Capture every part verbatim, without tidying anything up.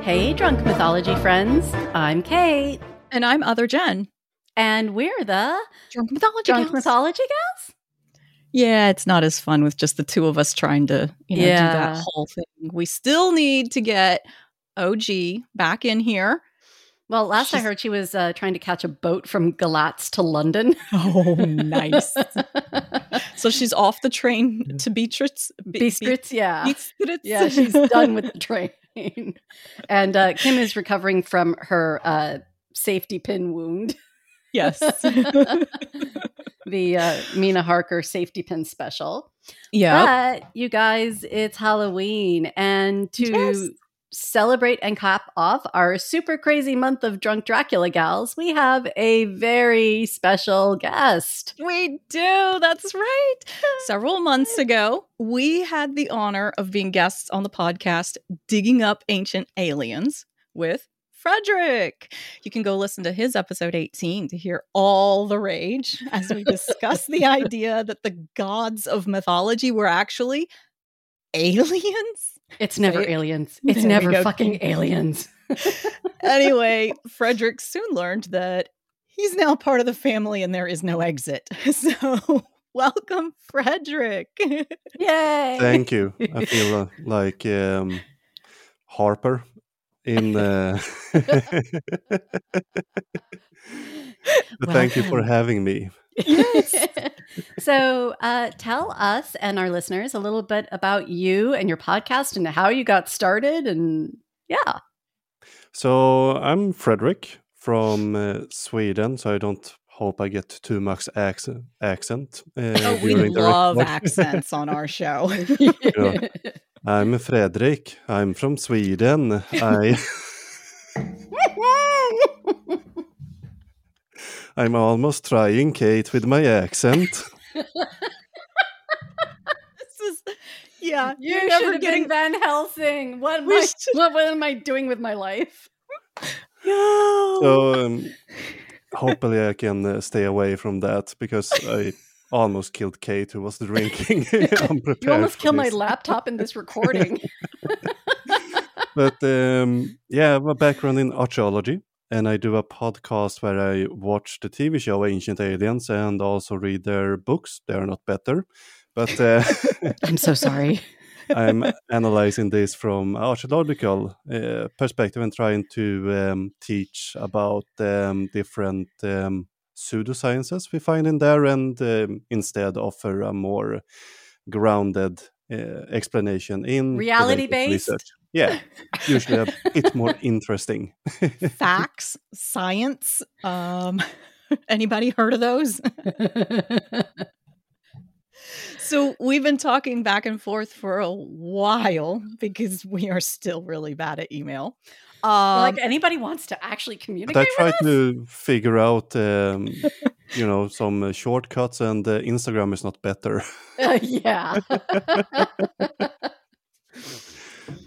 Hey, Drunk Mythology friends. I'm Kate. And I'm Other Jen. And we're the Drunk Mythology Drunk Gals. Mythology Gals? Yeah, it's not as fun with just the two of us trying to you know, yeah. do that whole thing. We still need to get O G back in here. Well, last She's- I heard she was uh, trying to catch a boat from Galatz to London. Oh, nice. So she's off the train to Beatrice. Be- Beatrice, yeah. Beatrice. Yeah, she's done with the train. And uh, Kim is recovering from her uh, safety pin wound. Yes. The uh, Mina Harker safety pin special. Yeah. But you guys, it's Halloween. And to yes. celebrate and cap off our super crazy month of Drunk Dracula Gals, we have a very special guest. We do. That's right. Several months ago, we had the honor of being guests on the podcast Digging Up Ancient Aliens with Fredrik. You can go listen to his episode eighteen to hear all the rage as we discuss the idea that the gods of mythology were actually aliens. It's never it. aliens. It's there never fucking aliens. Anyway, Fredrik soon learned that he's now part of the family and there is no exit. So welcome, Fredrik. Yay. Thank you. I feel like um, Harper in uh... But thank you for having me. Yes. So uh, tell us and our listeners a little bit about you and your podcast and how you got started. And yeah. So I'm Fredrik from uh, Sweden. So I don't hope I get too much accent. accent uh, oh, we love direct- accents on our show. Yeah. I'm Fredrik. I'm from Sweden. I... I'm almost trying, Kate, with my accent. This is, yeah, you're you never getting Van Helsing. What am, I, should... what, what am I doing with my life? No. So um, hopefully I can uh, stay away from that because I almost killed Kate, who was drinking. Unprepared. You almost killed my laptop in this recording. But um, yeah, I have a background in archaeology. And I do a podcast where I watch the T V show Ancient Aliens and also read their books. They are not better, but uh, I'm so sorry. I'm analyzing this from an archaeological uh, perspective and trying to um, teach about um, different um, pseudosciences we find in there, and um, instead offer a more grounded uh, explanation in reality-based research. Yeah, usually a bit more interesting. Facts, science. Um, anybody heard of those? So we've been talking back and forth for a while because we are still really bad at email. Um, like anybody wants to actually communicate with us? I tried to figure out, um, you know, some uh, shortcuts, and uh, Instagram is not better. uh, yeah.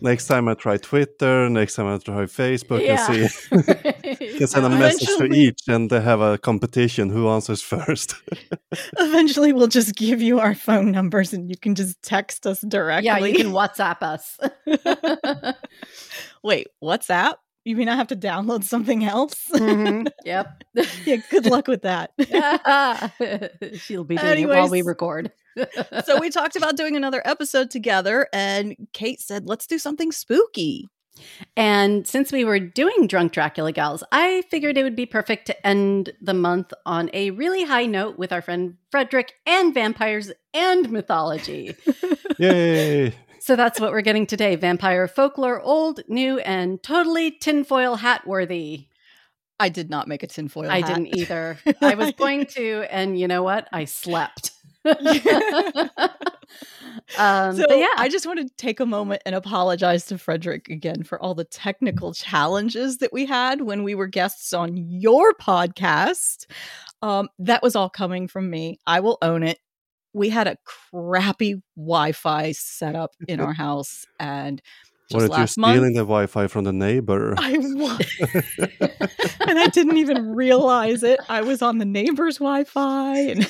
Next time I try Twitter, next time I try Facebook, yeah. and see. Can send a message to each and they have a competition who answers first. Eventually we'll just give you our phone numbers and you can just text us directly. Yeah, you can WhatsApp us. Wait, WhatsApp? You mean I have to download something else? Mm-hmm. Yep. Yeah, good luck with that. She'll be doing Anyways, it while we record. So we talked about doing another episode together, and Kate said, let's do something spooky. And since we were doing Drunk Dracula Gals, I figured it would be perfect to end the month on a really high note with our friend Fredrik and vampires and mythology. Yay! So that's what we're getting today. Vampire folklore, old, new, and totally tinfoil hat worthy. I did not make a tinfoil hat. I didn't either. I was going to, and you know what? I slept. um, so but yeah, I just want to take a moment and apologize to Fredrik again for all the technical challenges that we had when we were guests on your podcast. Um, that was all coming from me. I will own it. We had a crappy Wi-Fi set up in our house, and just last just month, stealing the Wi-Fi from the neighbor. I was, and I didn't even realize it. I was on the neighbor's Wi-Fi, and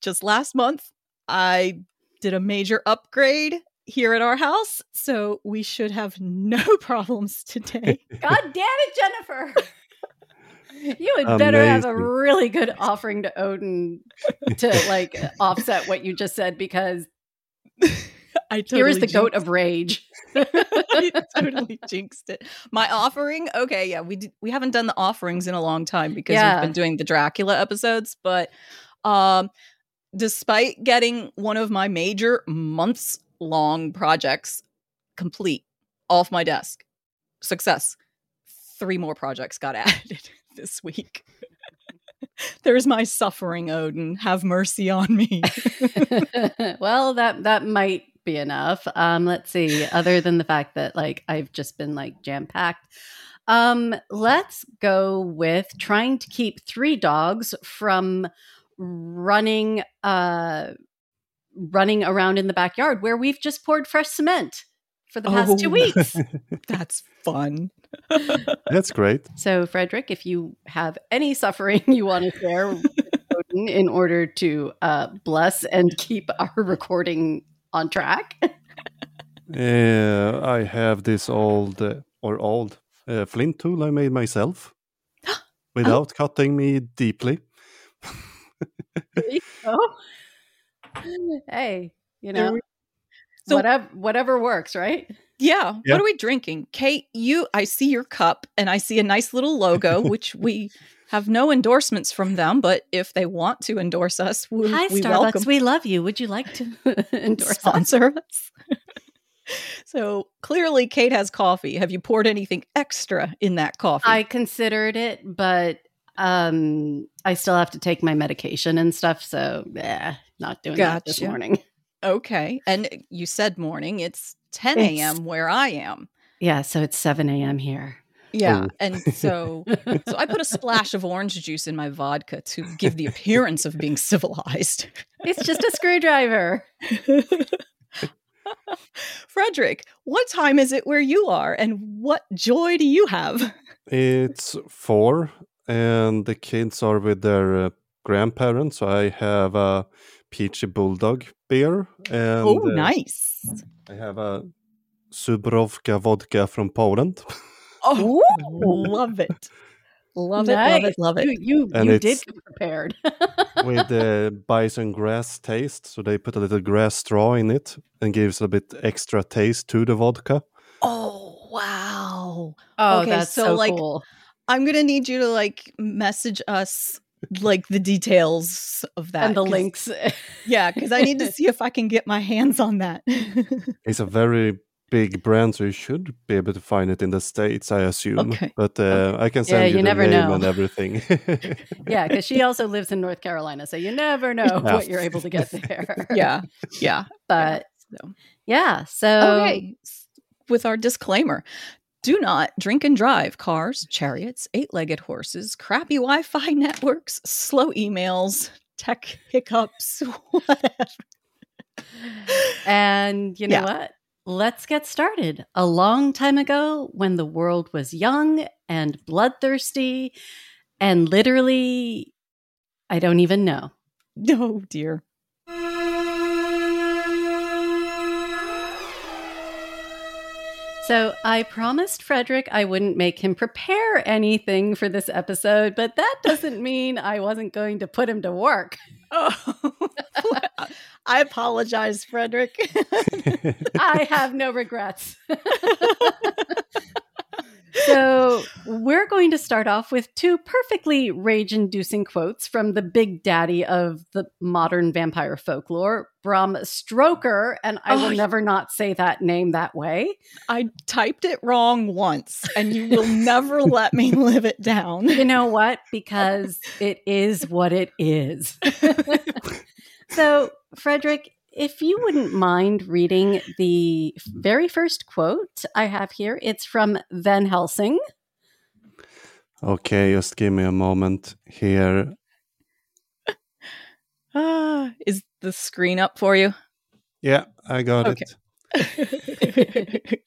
just last month, I did a major upgrade here at our house, so we should have no problems today. God damn it, Jennifer! You had better Amazing. have a really good offering to Odin to like offset what you just said, because I totally here is the goat of rage. I totally jinxed it. My offering? Okay, yeah, we did, we haven't done the offerings in a long time because yeah. we've been doing the Dracula episodes, but um, despite getting one of my major months long projects complete off my desk, success, three more projects got added this week. There's my suffering, Odin. Have mercy on me. Well, that that might be enough. Um, let's see. Other than the fact that like I've just been like jam-packed. Um, let's go with trying to keep three dogs from running uh running around in the backyard where we've just poured fresh cement for the past oh. two weeks. That's fun. That's great. So, Fredrik, if you have any suffering you want to share with Odin in order to uh, bless and keep our recording on track. uh, I have this old uh, or old uh, flint tool I made myself without oh. cutting me deeply. Oh. Hey, you know, so, whatever, whatever works, right? Yeah. yeah. What are we drinking? Kate, you, I see your cup and I see a nice little logo, which we have no endorsements from them, but if they want to endorse us, we, Hi, we Starbucks, welcome. We love you. Would you like to endorse Sponsor us? us? So clearly Kate has coffee. Have you poured anything extra in that coffee? I considered it, but um, I still have to take my medication and stuff. So yeah, not doing gotcha. that this morning. Okay. And you said morning. It's ten a.m. where I am. Yeah. So it's seven a.m. here. Yeah. Oh. And so so I put a splash of orange juice in my vodka to give the appearance of being civilized. It's just a screwdriver. Fredrik, what time is it where you are and what joy do you have? It's four and the kids are with their uh, grandparents. So I have a peachy bulldog beer. And, oh, nice. Uh, I have a Subrovka vodka from Poland. Oh, love it. Love nice. it, love it, love it. You, you, and you did get prepared. With the uh, bison grass taste. So they put a little grass straw in it and gives a bit extra taste to the vodka. Oh, wow. Oh, okay, that's so, so like, cool. I'm going to need you to like message us like the details of that and the links. Yeah, because I need to see if I can get my hands on that. It's a very big brand, so you should be able to find it in the States, I assume. Okay. But uh, okay. I can send yeah, you, you the name know. and everything. Yeah, because she also lives in North Carolina, so you never know yeah. what you're able to get there. Yeah, yeah. But yeah, so, yeah, so okay. with our disclaimer. Do not drink and drive cars, chariots, eight-legged horses, crappy Wi-Fi networks, slow emails, tech hiccups, whatever. And you know yeah. what? Let's get started. A long time ago, when the world was young and bloodthirsty and literally, I don't even know. Oh, dear. So I promised Fredrik I wouldn't make him prepare anything for this episode, but that doesn't mean I wasn't going to put him to work. Oh, I apologize, Fredrik. I have no regrets. So we're going to start off with two perfectly rage-inducing quotes from the big daddy of the modern vampire folklore, Bram Stoker, and I oh, will never not say that name that way. I typed it wrong once, and you will never let me live it down. You know what? Because it is what it is. So, Fredrik, if you wouldn't mind reading the very first quote I have here, it's from Van Helsing. Okay, just give me a moment here. Uh, is the screen up for you? Yeah, I got okay. it.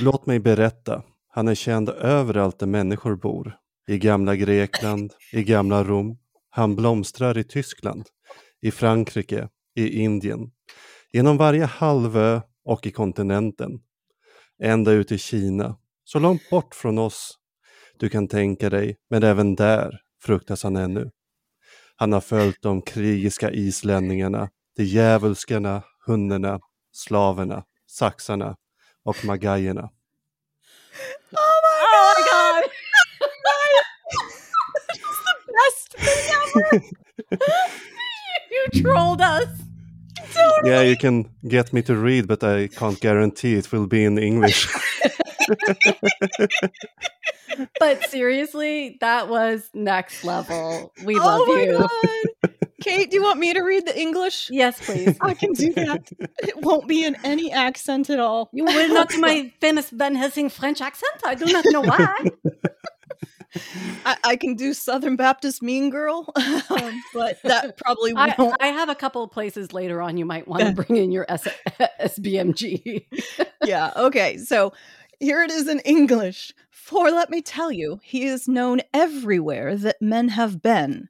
Låt mig berätta. Han är känd överallt där människor bor. I gamla Grekland, i gamla Rom. Han blomstrar i Tyskland, i Frankrike. I Indien, genom varje halvö och i kontinenten, ända ut i Kina, så långt bort från oss du kan tänka dig, men även där fruktas han ännu. Han har följt de krigiska islänningarna, de djävulskarna, hundarna, slaverna, saxarna och magajerna. Oh my god! Oh my god. That's the best thing ever! You trolled us! Totally. Yeah, you can get me to read, but I can't guarantee it will be in English. But seriously, that was next level. We oh love my you. God. Kate, do you want me to read the English? Yes, please. I can do that. It won't be in any accent at all. You will not do my famous Van Helsing French accent? I do not know why. I, I can do Southern Baptist Mean Girl, um, but that probably won't. I, I have a couple of places later on you might want to bring in your S- S B M G. Yeah, okay. So here it is in English. For let me tell you, he is known everywhere that men have been.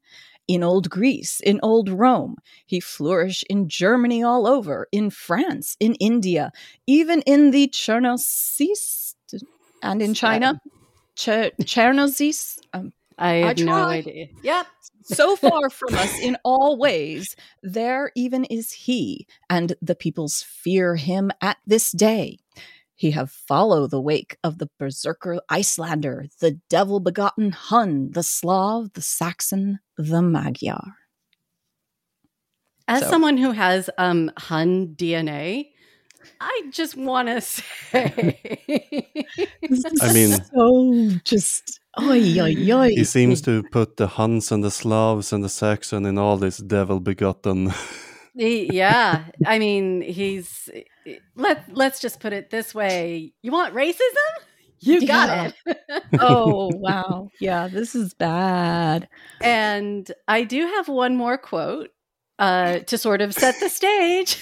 In old Greece, in old Rome, he flourished in Germany all over, in France, in India, even in the Chernobyl and in China. Ch- Chernobyl. Um, I have I no idea. Yep. So far from us in all ways, there even is he, and the peoples fear him at this day. He have followed the wake of the berserker Icelander, the devil-begotten Hun, the Slav, the Saxon, the Magyar. As so. someone who has um, Hun D N A, I just want to say... This is I mean, so just... Oy, oy, oy. He seems to put the Huns and the Slavs and the Saxon in all this devil-begotten... He, yeah, I mean, he's... Let, let's just put it this way. You want racism? You got yeah. it. Oh, wow. Yeah, this is bad. And I do have one more quote uh, to sort of set the stage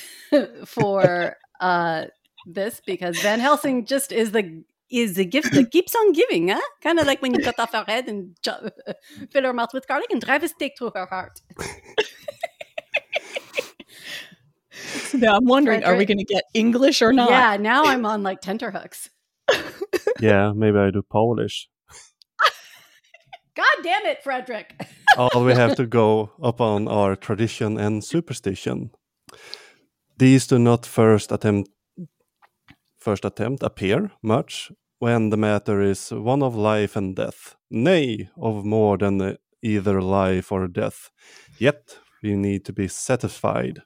for uh, this, because Van Helsing just is the is the gift that keeps on giving, huh? Kind of like when you cut off our head and ju- fill our mouth with garlic and drive a stake through our heart. Now I'm wondering, Frederick, are we going to get English or not? Yeah, now I'm on like tenterhooks. Yeah, maybe I do Polish. God damn it, Frederick. All we have to go upon are tradition and superstition. These do not first attempt, first attempt appear much when the matter is one of life and death. Nay, of more than either life or death. Yet we need to be satisfied.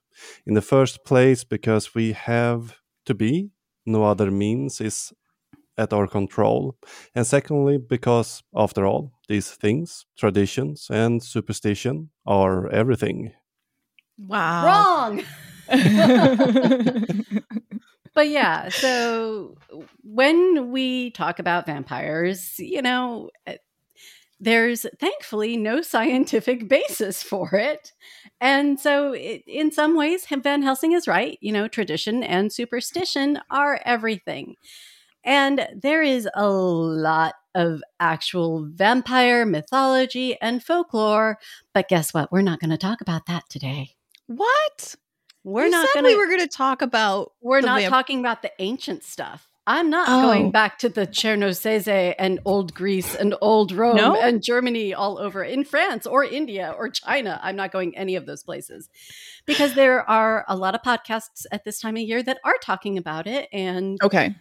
In the first place, because we have to be, no other means is at our control. And secondly, because, after all, these things, traditions and superstition are everything. Wow. Wrong! But yeah, so when we talk about vampires, you know, there's thankfully no scientific basis for it. And so it, in some ways, Van Helsing is right. You know, tradition and superstition are everything. And there is a lot of actual vampire mythology and folklore. But guess what? We're not going to talk about that today. What? We're you not going to. We were going to talk about. We're not vamp- talking about the ancient stuff. I'm not oh. going back to the Chernosese and old Greece and old Rome no? and Germany all over in France or India or China. I'm not going any of those places because there are a lot of podcasts at this time of year that are talking about it. And, okay,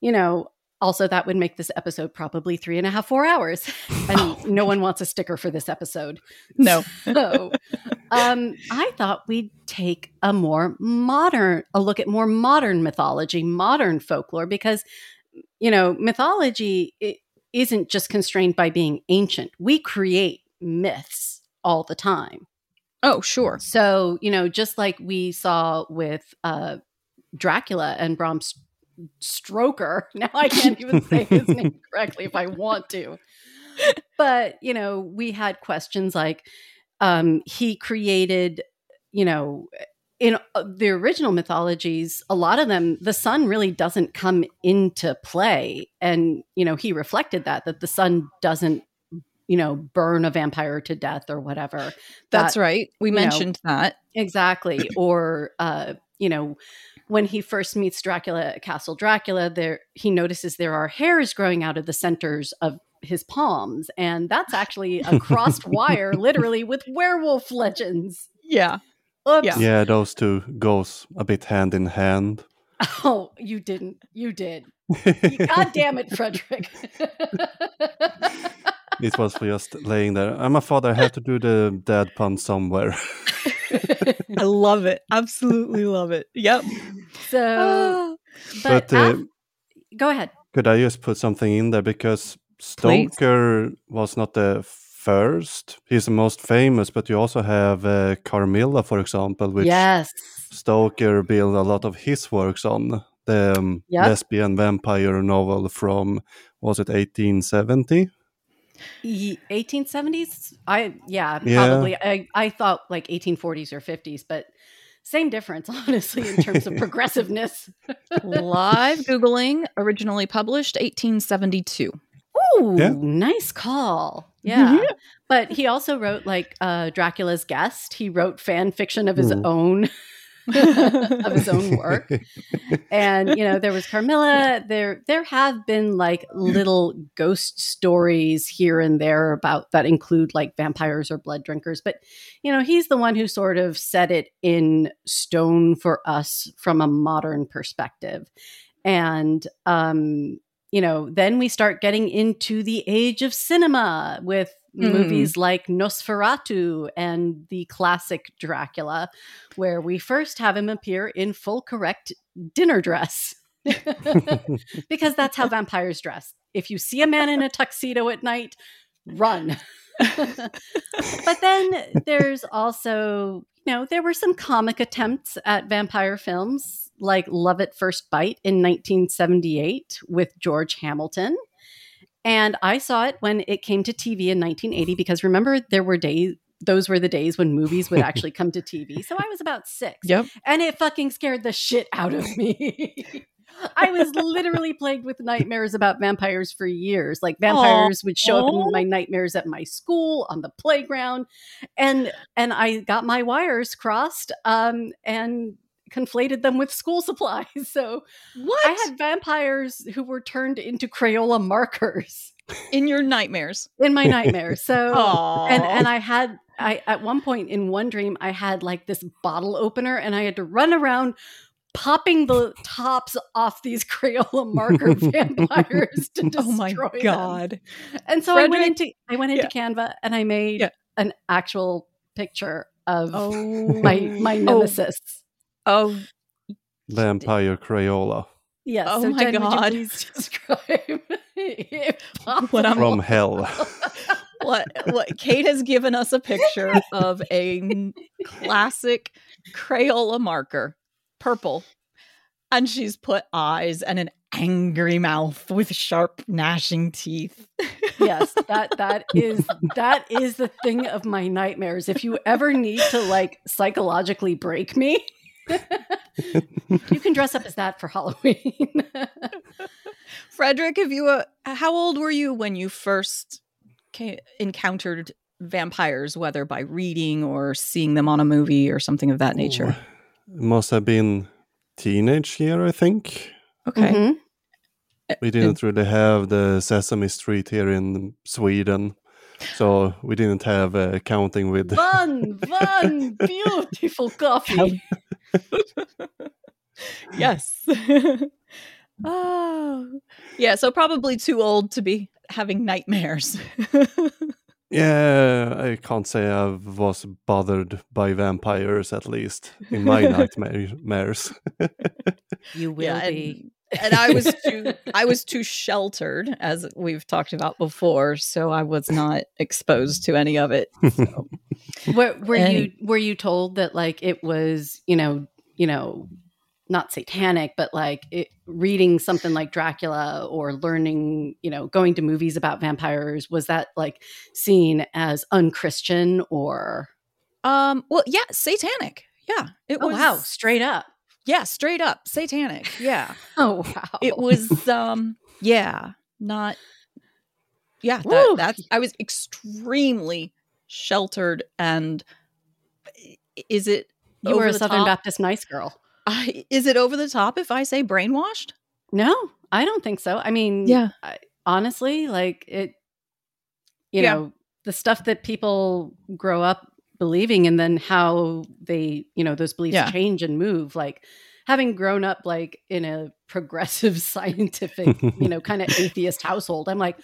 you know, also that would make this episode probably three and a half, four hours. And oh. no one wants a sticker for this episode. No. So um, I thought we'd take a more modern, a look at more modern mythology, modern folklore, because, you know, mythology it isn't just constrained by being ancient. We create myths all the time. Oh, sure. So, you know, just like we saw with uh, Dracula and Bram Stoker, Stroker. Now I can't even say his name correctly if I want to. But, you know, we had questions like um, he created, you know, in the original mythologies, a lot of them, the sun really doesn't come into play. And, you know, he reflected that, that the sun doesn't, you know, burn a vampire to death or whatever. That's that, right. We mentioned know, that. Exactly. Or, uh, you know, when he first meets Dracula at Castle Dracula, there he notices there are hairs growing out of the centers of his palms. And that's actually a crossed wire, literally, with werewolf legends. Yeah. Oops. Yeah, those two goes a bit hand in hand. Oh, you didn't. You did. God damn it, Fredrik. It was just laying there. I'm a father. I have to do the dad pun somewhere. I love it. Absolutely love it. Yep. So, but, but uh, af- go ahead. Could I just put something in there? Because Stoker Please. was not the first. He's the most famous, but you also have uh, Carmilla, for example, which yes. Stoker built a lot of his works on. The um, yep. lesbian vampire novel from, was it eighteen seventy? eighteen seventies? I yeah, yeah. probably. I, I thought like eighteen forties or fifties, but same difference, honestly, in terms of progressiveness. Live Googling, originally published eighteen seventy-two. Ooh, yeah. Nice call. Yeah. Mm-hmm. But he also wrote like uh, Dracula's Guest. He wrote fan fiction of his mm. own of his own work. And, you know, there was Carmilla. There there have been like little ghost stories here and there about that include like vampires or blood drinkers. But, you know, he's the one who sort of set it in stone for us from a modern perspective. And, um, you know, then we start getting into the age of cinema with mm. movies like Nosferatu and the classic Dracula, where we first have him appear in full correct dinner dress. Because that's how vampires dress. If you see a man in a tuxedo at night, run. But then there's also, you know, there were some comic attempts at vampire films like Love at First Bite in nineteen seventy-eight with George Hamilton. And I saw it when it came to T V in nineteen eighty, because remember, there were days, those were the days when movies would actually come to T V. So I was about six. Yep. And it fucking scared the shit out of me. I was literally plagued with nightmares about vampires for years. Like vampires Aww. would show up in my nightmares at my school, on the playground. And and I got my wires crossed um, and conflated them with school supplies. So what? I had vampires who were turned into Crayola markers. In your nightmares. In my nightmares. So Aww. and and I had I at one point in one dream I had like this bottle opener and I had to run around popping the tops off these Crayola marker vampires to destroy them. Oh my God. Them. And so Fredrik, I went into I went into yeah. Canva and I made yeah. an actual picture of oh. my my nemesis. Oh. oh. Vampire Crayola. Yes. Oh so my Jen, God. Would you please describe what I'm from hell. What what Kate has given us a picture of a classic Crayola marker. Purple, and she's put eyes and an angry mouth with sharp gnashing teeth. Yes, that that is that is the thing of my nightmares. If you ever need to like psychologically break me, you can dress up as that for Halloween. Fredrik, if you uh, how old were you when you first ca- encountered vampires, whether by reading or seeing them on a movie or something of that nature? Ooh. Must have been teenage year, I think. Okay. Mm-hmm. We didn't really have the Sesame Street here in Sweden. So we didn't have uh, counting with... One, one beautiful coffee. Yes. Oh. Yeah, so probably too old to be having nightmares. Yeah, I can't say I was bothered by vampires, at least in my nightmares. You will yeah, be, and, and I was too. I was too sheltered, as we've talked about before, so I was not exposed to any of it. So. Were, were you were you told that like it was, you know, you know, not satanic, but like it, reading something like Dracula or learning, you know, going to movies about vampires, was that like seen as unchristian or? Um, well, yeah, satanic. Yeah, it oh, was. Wow, straight up. Yeah, straight up satanic. Yeah. Oh wow. It was. Um. Yeah. Not. Yeah. That, that's. I was extremely sheltered, and is it? You were a Southern top? Baptist nice girl. I, is it over the top if I say brainwashed? No, I don't think so. I mean, yeah. I, honestly, like it, you yeah. know, the stuff that people grow up believing and then how they, you know, those beliefs yeah. change and move. Like having grown up like in a progressive scientific, you know, kind of atheist household, I'm like,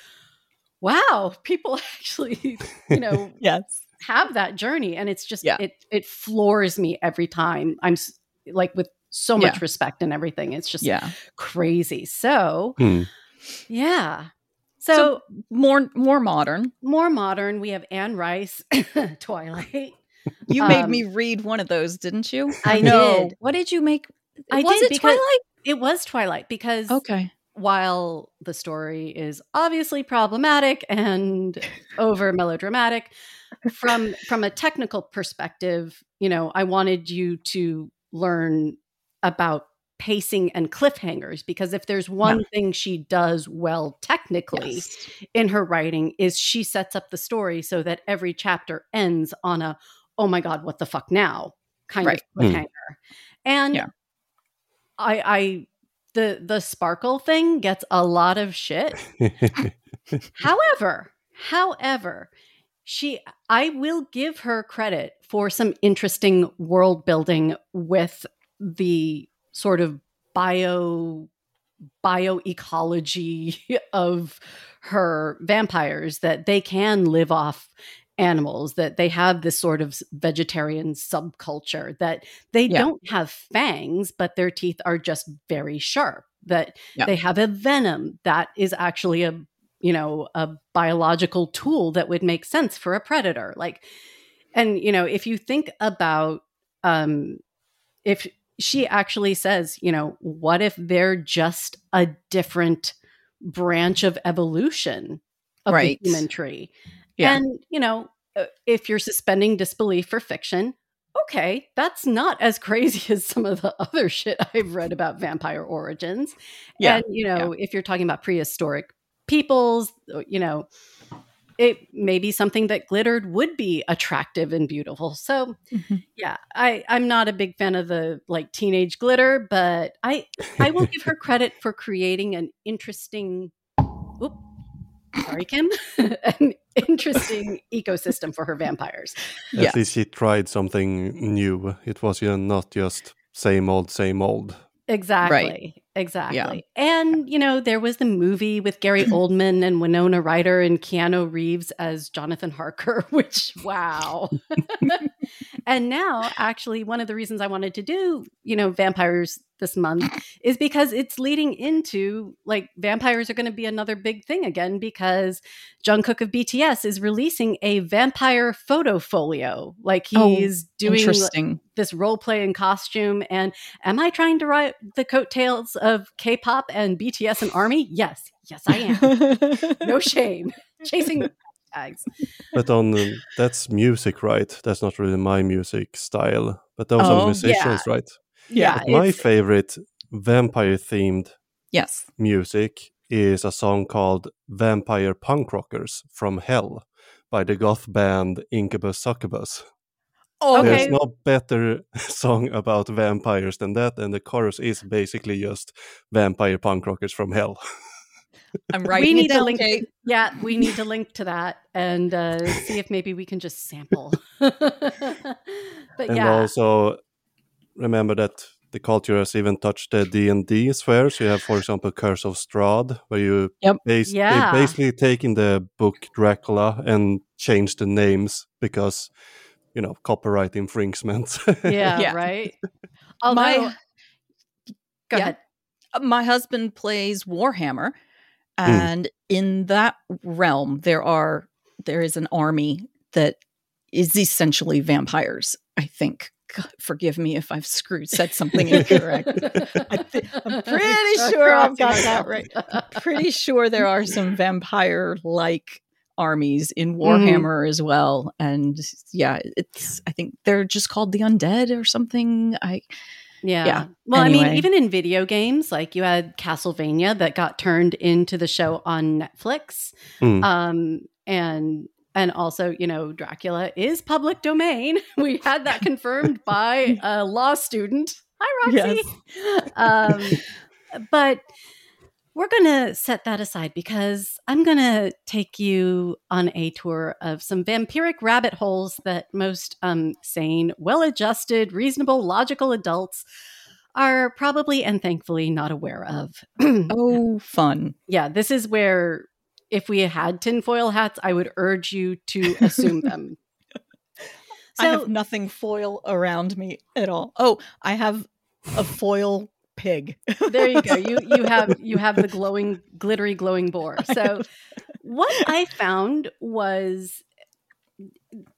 wow, people actually, you know, yes. have that journey. And it's just, yeah. it, it floors me every time. I'm like with so much yeah. respect and everything. It's just yeah. crazy. So hmm. yeah. So, so more, more modern, more modern. We have Anne Rice, Twilight. You um, made me read one of those, didn't you? I know. What did you make? I was did it Twilight? It was Twilight because okay. while the story is obviously problematic and over melodramatic, from from a technical perspective, you know, I wanted you to learn about pacing and cliffhangers, because if there's one yeah. thing she does well technically yes. in her writing is she sets up the story so that every chapter ends on a, oh my God, what the fuck now kind right. of cliffhanger. Mm. And yeah. I, I, the, the sparkle thing gets a lot of shit. however, however, she, I will give her credit for some interesting world building with the sort of bio bioecology of her vampires, that they can live off animals, that they have this sort of vegetarian subculture, that they yeah. don't have fangs, but their teeth are just very sharp, that yeah. they have a venom that is actually a, you know, a biological tool that would make sense for a predator. Like, and, you know, if you think about, um, if she actually says, you know, what if they're just a different branch of evolution of right. the human tree? Yeah. And, you know, if you're suspending disbelief for fiction, okay, that's not as crazy as some of the other shit I've read about vampire origins. Yeah. And, you know, yeah. if you're talking about prehistoric peoples, you know, it maybe something that glittered would be attractive and beautiful. So mm-hmm. yeah, I, I'm not a big fan of the like teenage glitter, but I, I will give her credit for creating an interesting, oops, sorry, Kim, an interesting ecosystem for her vampires. At yeah. least she tried something new. It was, you know, not just same old, same old. Exactly. Right. Exactly. Yeah. And, you know, there was the movie with Gary Oldman and Winona Ryder and Keanu Reeves as Jonathan Harker, which, wow. And now, actually, one of the reasons I wanted to do, you know, vampires this month is because it's leading into, like, vampires are going to be another big thing again, because Jungkook of B T S is releasing a vampire photo folio. Like, he's oh, doing interesting. this role play and costume. And am I trying to ride the coattails of K-pop and B T S and ARMY? Yes. Yes, I am. No shame. Chasing tags. But on um, that's music, right? That's not really my music style. But those oh, are musicians, yeah. right? Yeah. But my favorite vampire-themed yes. music is a song called Vampire Punk Rockers from Hell by the goth band Incubus Succubus. Oh, okay. There's no better song about vampires than that, and the chorus is basically just Vampire Punk Rockers from Hell. I'm right. We need to link. Kate. Yeah, we need to link to that and uh, see if maybe we can just sample. But and yeah. also remember that the culture has even touched the D and D sphere. So you have, for example, Curse of Strahd, where you yep. base- yeah. they basically taken the book Dracula and changed the names because, you know, copyright infringement. Yeah, yeah, right? Although, My, go yeah, ahead. My husband plays Warhammer, and mm. in that realm, there are there is an army that is essentially vampires, I think. God, forgive me if I've screwed, said something incorrect. I th- I'm pretty sure I've got that right. I'm pretty sure there are some vampire-like armies in Warhammer mm. as well. And yeah, it's. I think they're just called the undead or something. I yeah. yeah. Well, anyway. I mean, even in video games, like you had Castlevania that got turned into the show on Netflix, mm. um, and. And also, you know, Dracula is public domain. We had that confirmed by a law student. Hi, Roxy. Yes. um, but we're going to set that aside because I'm going to take you on a tour of some vampiric rabbit holes that most um, sane, well-adjusted, reasonable, logical adults are probably and thankfully not aware of. Oh, fun. Yeah, this is where if we had tinfoil hats, I would urge you to assume them. So, I have nothing foil around me at all. Oh, I have a foil pig. There you go. You you have you have the glowing, glittery, glowing boar. So what I found was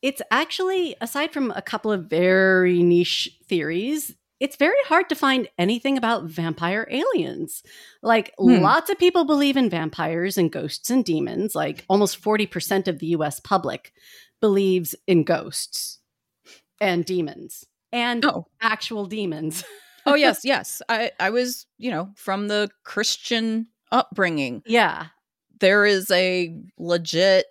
it's actually, aside from a couple of very niche theories, it's very hard to find anything about vampire aliens. Like hmm. lots of people believe in vampires and ghosts and demons. Like almost forty percent of the U S public believes in ghosts. And demons. And oh. actual demons. Oh, yes, yes. I, I was, you know, from the Christian upbringing. Yeah. There is a legit,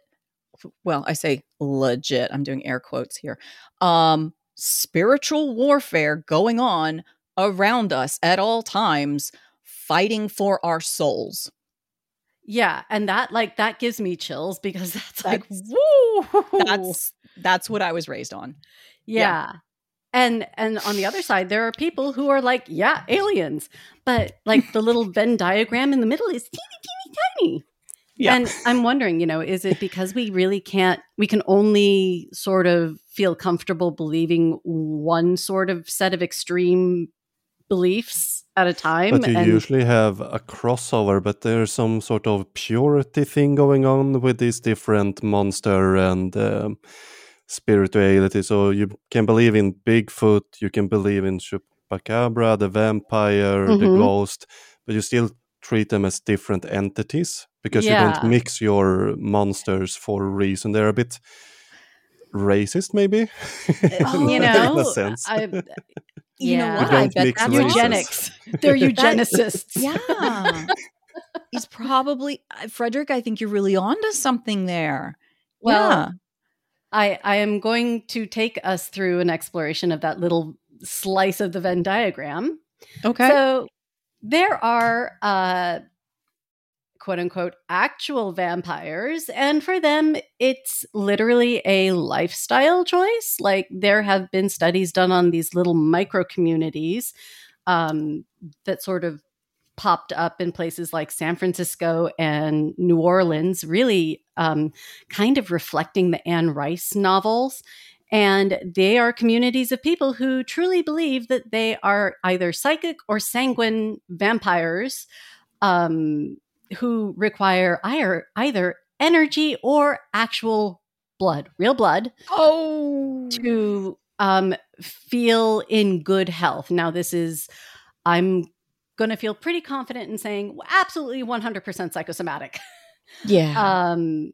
well, I say legit, I'm doing air quotes here, um, spiritual warfare going on around us at all times, fighting for our souls. Yeah, and that, like, that gives me chills because that's, that's like, woo! That's, that's what I was raised on. Yeah. yeah. And and on the other side, there are people who are like, yeah, aliens. But like the little Venn diagram in the middle is teeny, teeny, tiny. Yeah. And I'm wondering, you know, is it because we really can't, we can only sort of feel comfortable believing one sort of set of extreme beliefs at a time? But you and- usually have a crossover, but there's some sort of purity thing going on with these different monster and... Um, spirituality. So you can believe in Bigfoot, you can believe in Chupacabra, the vampire, mm-hmm. the ghost, but you still treat them as different entities because yeah. you don't mix your monsters for a reason. They're a bit racist, maybe. Oh, you know, I, you yeah. know what? I bet that's eugenics. They're eugenicists. Yeah. He's probably, Fredrik, I think you're really onto something there. Well, yeah. I, I am going to take us through an exploration of that little slice of the Venn diagram. Okay. So there are, uh, quote unquote, actual vampires. And for them, it's literally a lifestyle choice. Like there have been studies done on these little micro communities um, that sort of popped up in places like San Francisco and New Orleans, really um, kind of reflecting the Anne Rice novels. And they are communities of people who truly believe that they are either psychic or sanguine vampires um, who require either energy or actual blood, real blood, oh, to um, feel in good health. Now, this is, I'm going to feel pretty confident in saying absolutely one hundred percent psychosomatic. Yeah. Um,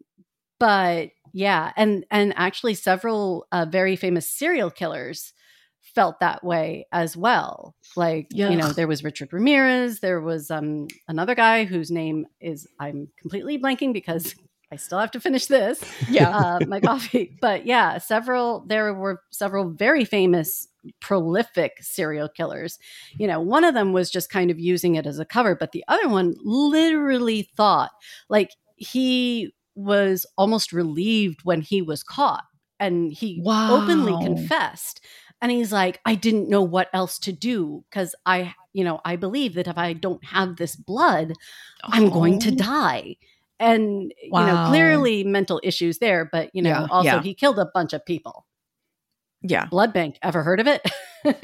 but yeah. And, and actually several uh, very famous serial killers felt that way as well. Like, yeah. you know, there was Richard Ramirez. There was um, another guy whose name is, I'm completely blanking because I still have to finish this. Yeah. Uh, my coffee. But yeah, several, there were several very famous prolific serial killers. You know, one of them was just kind of using it as a cover, but the other one literally thought like he was almost relieved when he was caught, and he wow. openly confessed. And he's like, I didn't know what else to do because I, you know, I believe that if I don't have this blood, oh. I'm going to die. And, wow. you know, clearly mental issues there, but, you know, yeah, also yeah. he killed a bunch of people. Yeah. Blood bank. Ever heard of it?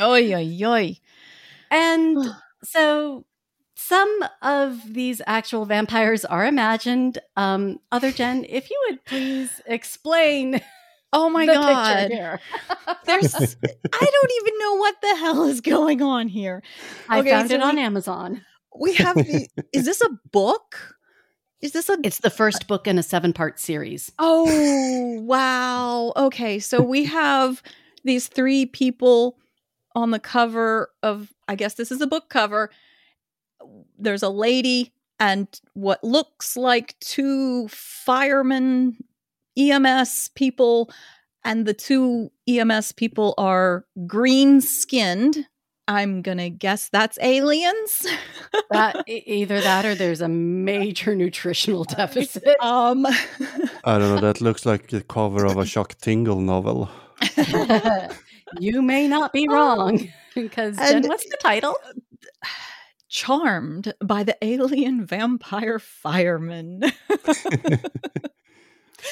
Oy, oy, oy. And so some of these actual vampires are imagined. Um, Other Jen, if you would please explain. Oh, my the God. Picture here. There's, I don't even know what the hell is going on here. I okay, found so it on we, Amazon. We have the, is this a book? Is this a? It's the first book in a seven-part series. Oh, wow. Okay, so we have these three people on the cover of, I guess this is a book cover. There's a lady and what looks like two firemen, E M S people, and the two E M S people are green-skinned, I'm going to guess that's aliens. That, either that or there's a major nutritional deficit. Um, I don't know. That looks like the cover of a Shock Tingle novel. You may not be wrong. Because then what's the title? Charmed by the Alien Vampire Fireman.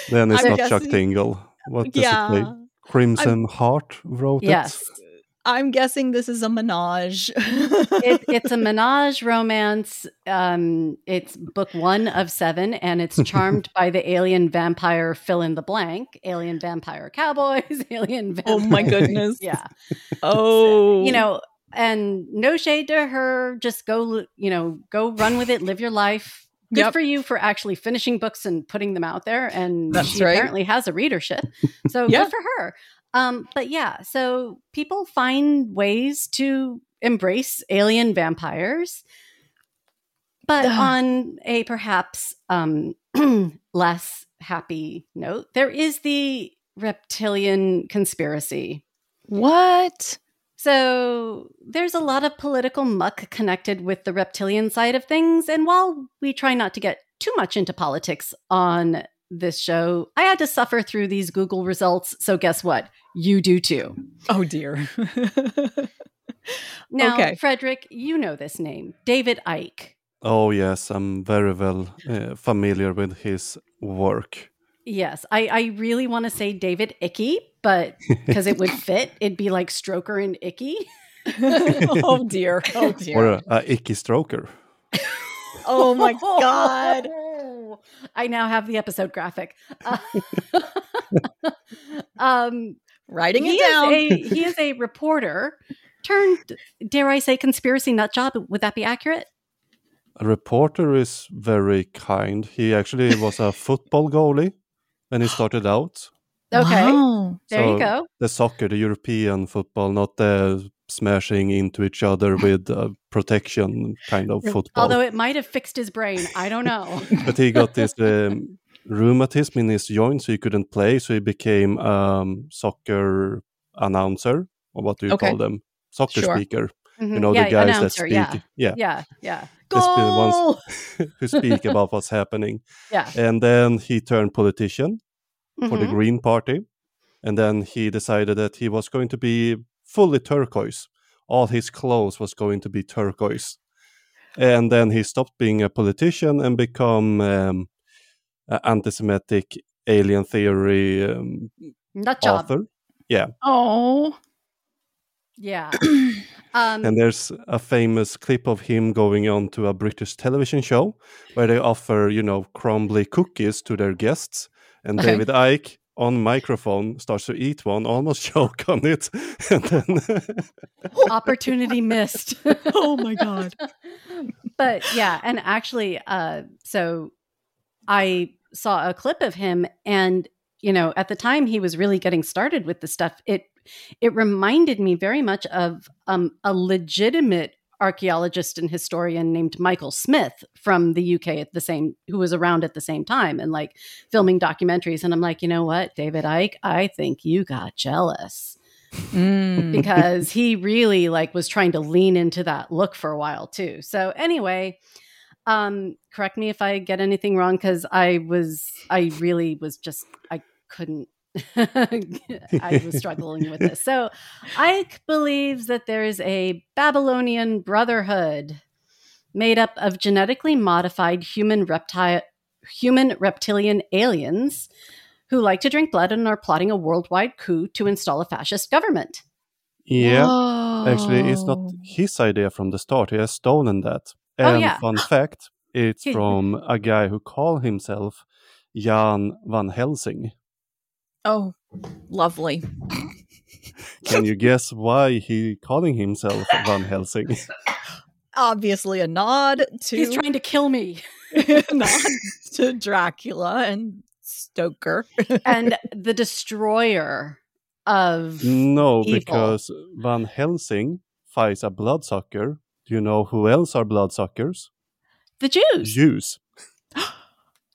Then it's I'm not guessing, Chuck Tingle. What does yeah, it play? Crimson I'm, Heart wrote yes. it? Yes. I'm guessing this is a menage. it, it's a menage romance. Um, it's book one of seven, and it's charmed by the alien vampire fill in the blank, alien vampire cowboys, alien vampire. Oh, my goodness. Yeah. Oh. So, you know, and no shade to her. Just go, you know, go run with it. Live your life. Good yep. for you for actually finishing books and putting them out there. And That's she right. apparently has a readership. So yeah. good for her. Um, but yeah, so people find ways to embrace alien vampires, but on a perhaps um, less happy note, there is the reptilian conspiracy. What? So there's a lot of political muck connected with the reptilian side of things. And while we try not to get too much into politics on this show, I had to suffer through these Google results. So guess what? You do too. Oh, dear. Now, okay. Fredrik, you know this name, David Icke. Oh, yes. I'm very well uh, familiar with his work. Yes, I, I really want to say David Icke, but because it would fit, it'd be like Stroker and Icky. Oh, dear. Oh, dear. Or a, a Icky Stroker. Oh, my God. Oh, I now have the episode graphic. Uh, um, Writing it down. Is a, he is a reporter turned, dare I say, conspiracy nut job. Would that be accurate? A reporter is very kind. He actually was a football goalie when he started out. Okay, wow. There so you go. The soccer, the European football, not the smashing into each other with uh, protection kind of football. Although it might have fixed his brain, I don't know. But he got this um, rheumatism in his joints, so he couldn't play. So he became a um, soccer announcer, or what do you okay. call them? Soccer sure. speaker. Mm-hmm. You know, yeah, the guys that speak. Yeah, yeah, yeah. yeah. Goal! The ones who speak about what's happening. Yeah. And then he turned politician. For mm-hmm. the Green Party. And then he decided that he was going to be fully turquoise. All his clothes was going to be turquoise. And then he stopped being a politician and become um, an anti-Semitic alien theory um, Nut job. Author. Yeah. Oh. Yeah. Um, and there's a famous clip of him going on to a British television show where they offer, you know, crumbly cookies to their guests. And okay. David Icke, on microphone, starts to eat one, almost choke on it. And then opportunity missed. Oh, my God. But, yeah, and actually, uh, so I saw a clip of him. And, you know, at the time he was really getting started with the stuff, it it reminded me very much of um, a legitimate archaeologist and historian named Michael Smith from the U K at the same, who was around at the same time and like filming documentaries. And I'm like, you know what, David Icke, I think you got jealous mm. because he really like was trying to lean into that look for a while too. So anyway, um, correct me if I get anything wrong. Cause I was, I really was just, I couldn't, I was struggling with this. So Icke believes that there is a Babylonian brotherhood made up of genetically modified human reptile, human reptilian aliens who like to drink blood and are plotting a worldwide coup to install a fascist government. Yeah. Oh. Actually, it's not his idea from the start. He has stolen that. And oh, yeah. fun fact, it's from a guy who calls himself Jan Van Helsing. Oh, lovely. Can you guess why he calling himself Van Helsing? Obviously a nod to... He's trying to kill me. A nod to Dracula and Stoker. And the destroyer of No, evil. Because Van Helsing fights a bloodsucker. Do you know who else are bloodsuckers? The Jews. Jews.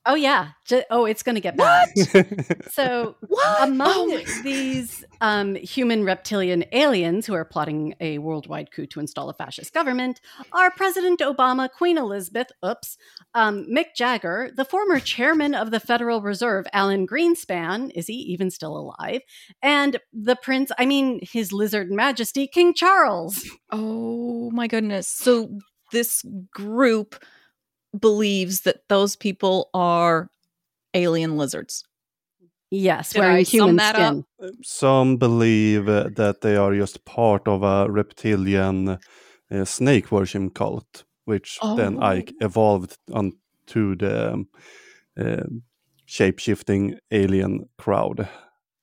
Oh, yeah. Just, oh, it's going to get bad. What? So what? Among oh these um, human reptilian aliens who are plotting a worldwide coup to install a fascist government are President Obama, Queen Elizabeth, oops, um, Mick Jagger, the former chairman of the Federal Reserve, Alan Greenspan, is he even still alive? And the prince, I mean, his lizard majesty, King Charles. Oh, my goodness. So this group believes that those people are alien lizards. Yes, Did wearing I human skin. Up? Some believe uh, that they are just part of a reptilian uh, snake worship cult, which oh. then Ike evolved onto the um, uh, shape-shifting alien crowd.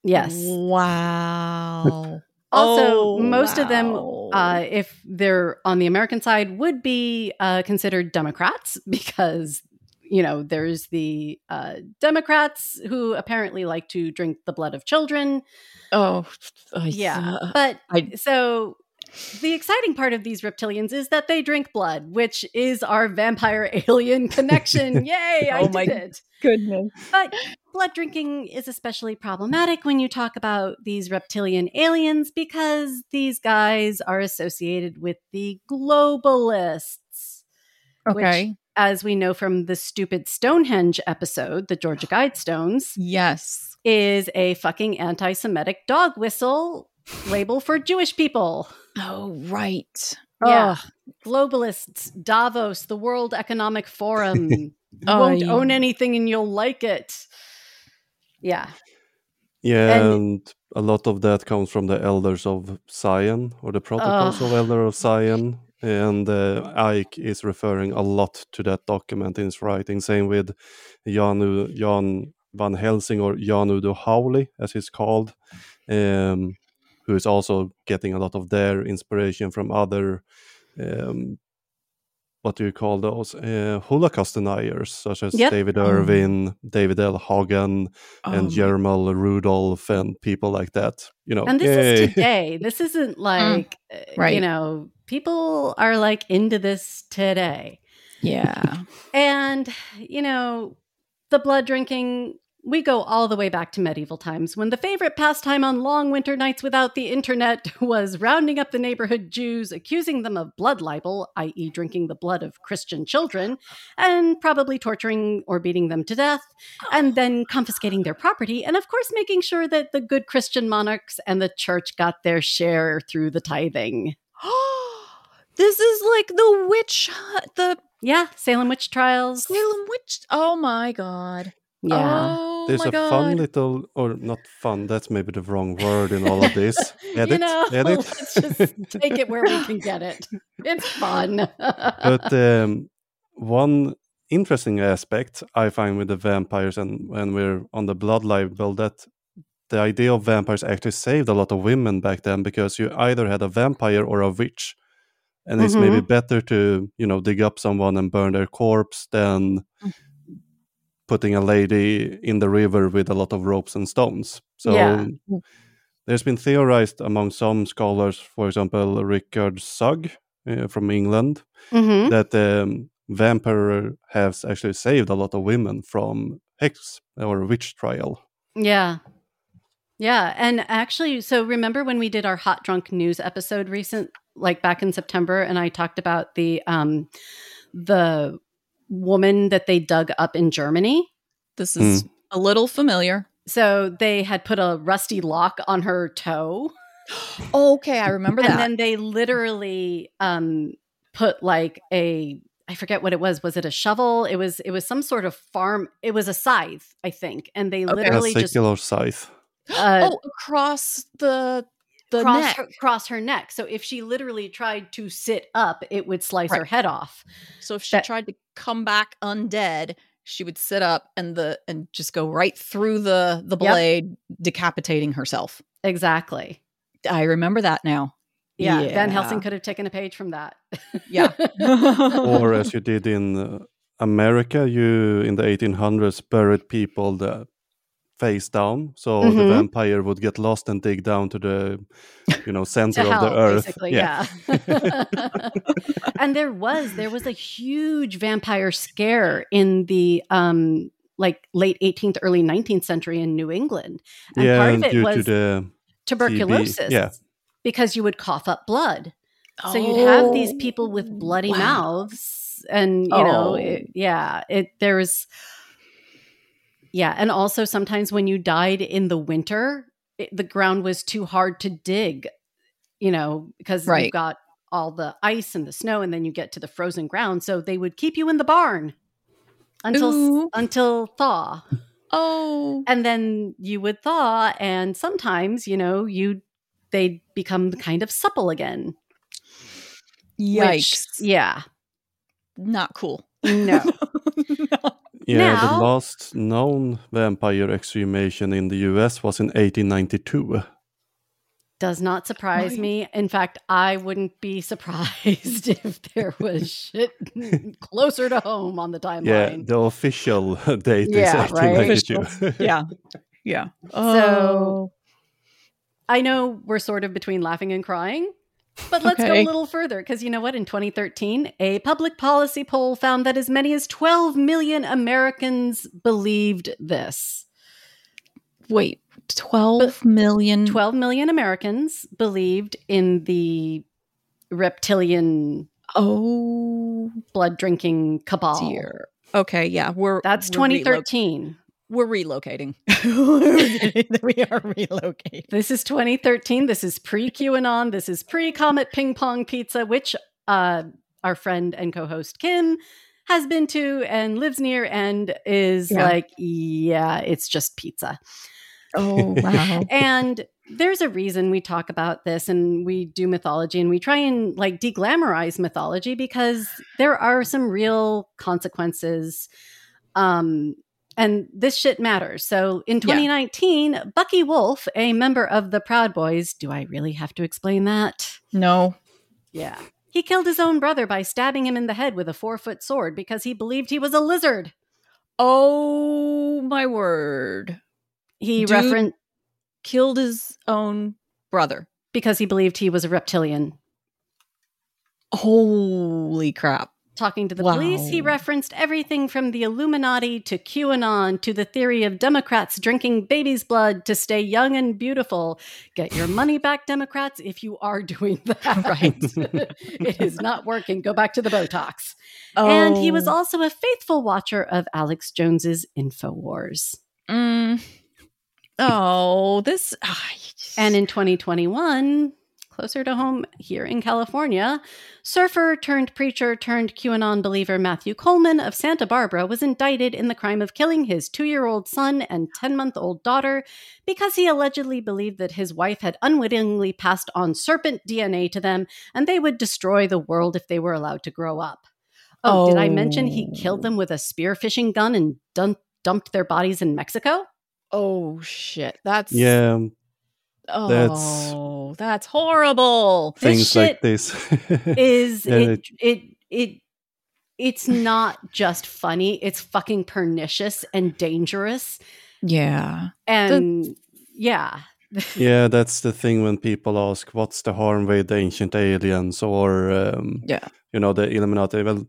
Yes. Wow. Also, oh, most wow. of them, uh, if they're on the American side, would be uh, considered Democrats because, you know, there's the uh, Democrats who apparently like to drink the blood of children. Oh, I, yeah. Uh, but I, so the exciting part of these reptilians is that they drink blood, which is our vampire alien connection. Yay, I oh did my- it. Goodness. But blood drinking is especially problematic when you talk about these reptilian aliens because these guys are associated with the globalists. Okay. Which, as we know from the stupid Stonehenge episode, the Georgia Guidestones. Yes. Is a fucking anti-Semitic dog whistle label for Jewish people. Oh, right. Yeah. Oh. Globalists, Davos, the World Economic Forum. Oh, won't yeah. own anything and you'll like it. Yeah. Yeah, and, and a lot of that comes from the Elders of Zion or the Protocols uh, of Elder of Zion. And uh, Ike is referring a lot to that document in his writing. Same with Janu, Jan Van Helsing or Janu de Howley, as he's called, um, who is also getting a lot of their inspiration from other um what do you call those? Uh, Holocaust deniers, such as yep. David Irvin, um, David L. Hagen, um, and Jermel Rudolph, and people like that. You know, and this yay. is today. This isn't like, mm, right. you know, people are like into this today. Yeah. And, you know, the blood drinking, we go all the way back to medieval times when the favorite pastime on long winter nights without the internet was rounding up the neighborhood Jews, accusing them of blood libel, that is drinking the blood of Christian children, and probably torturing or beating them to death, and then confiscating their property, and of course making sure that the good Christian monarchs and the church got their share through the tithing. This is like the witch, the... Yeah, Salem witch trials. Salem witch... Oh my God. Yeah. Oh, there's a God. fun little, or not fun, that's maybe the wrong word in all of this. Edit, you know, edit. Let's just take it where we can get it. It's fun. But um, one interesting aspect I find with the vampires, and when we're on the blood libel, that the idea of vampires actually saved a lot of women back then, because you either had a vampire or a witch. And mm-hmm. it's maybe better to, you know, dig up someone and burn their corpse than... putting a lady in the river with a lot of ropes and stones. So yeah. there's been theorized among some scholars, for example, Richard Sugg uh, from England, mm-hmm. that um, vampire has actually saved a lot of women from hex or witch trial. Yeah. Yeah. And actually, so remember when we did our Hot Drunk News episode recent, like back in September, and I talked about the um, the... woman that they dug up in Germany. This is mm. a little familiar. So they had put a rusty lock on her toe. Oh, okay, I remember and that. And then they literally um, put like a, I forget what it was. Was it a shovel? It was. It was some sort of farm. It was a scythe, I think. And they okay. literally just a circular just, scythe. Uh, oh, across the. The cross, neck. Her, cross her neck. So if she literally tried to sit up, it would slice right. her head off. So if she that, tried to come back undead, she would sit up and the and just go right through the the blade, yep. decapitating herself. Exactly. I remember that now. Yeah, yeah. Van Helsing could have taken a page from that. Yeah. Or as you did in America, you in the eighteen hundreds buried people that face down, so mm-hmm. the vampire would get lost and dig down to the, you know, center hell, of the earth. Basically, yeah. yeah. And there was there was a huge vampire scare in the um like late eighteenth, early nineteenth century in New England. And yeah, part of it was to tuberculosis. Yeah. Because you would cough up blood. Oh, so you'd have these people with bloody wow. mouths. And, you oh. know, it, yeah, it, there was. Yeah. And also sometimes when you died in the winter, it, the ground was too hard to dig, you know, because right. you've got all the ice and the snow, and then you get to the frozen ground. So they would keep you in the barn until Ooh. until thaw. Oh. And then you would thaw, and sometimes, you know, you they'd become kind of supple again. Yikes. Which, yeah. Not cool. No. no. Yeah, now, the last known vampire exhumation in the U S was in eighteen ninety-two. Does not surprise right. me. In fact, I wouldn't be surprised if there was shit closer to home on the timeline. Yeah, the official date yeah, is eighteen ninety-two. Right? yeah, yeah. Oh. So I know we're sort of between laughing and crying, but let's okay. go a little further. Because you know what? In twenty thirteen, a public policy poll found that as many as twelve million Americans believed this. Wait. twelve million twelve million Americans believed in the reptilian oh blood drinking cabal. Dear. Okay, yeah, we're That's we're twenty thirteen. Reloc- we're relocating. we are relocating. This is twenty thirteen. This is pre-QAnon. This is pre-Comet Ping Pong Pizza, which uh, our friend and co-host Kim has been to and lives near and is yeah. like, yeah, it's just pizza. Oh, wow. And there's a reason we talk about this and we do mythology and we try and like de-glamorize mythology because there are some real consequences. Um, and this shit matters. So in twenty nineteen, yeah. Bucky Wolf, a member of the Proud Boys, do I really have to explain that? No. Yeah. He killed his own brother by stabbing him in the head with a four-foot sword because he believed he was a lizard. Oh, my word. He referenced killed his own brother because he believed he was a reptilian. Holy crap. Talking to the wow. police, he referenced everything from the Illuminati to QAnon to the theory of Democrats drinking baby's blood to stay young and beautiful. Get your money back, Democrats, if you are doing that. Right. It is not working. Go back to the Botox. Oh. And he was also a faithful watcher of Alex Jones's InfoWars. Mm. Oh, this. Ah, just... And in twenty twenty-one, closer to home here in California, surfer turned preacher turned QAnon believer Matthew Coleman of Santa Barbara was indicted in the crime of killing his two-year-old son and ten-month-old daughter because he allegedly believed that his wife had unwittingly passed on serpent D N A to them and they would destroy the world if they were allowed to grow up. Oh, oh. Did I mention he killed them with a spearfishing gun and dumped, dumped their bodies in Mexico? Oh shit! That's yeah. Oh, that's, that's horrible. Things like this is it, it? It it it's not just funny. It's fucking pernicious and dangerous. Yeah, and the, yeah, yeah. That's the thing when people ask, "What's the harm with the ancient aliens?" or um, yeah, you know, the Illuminati. Well,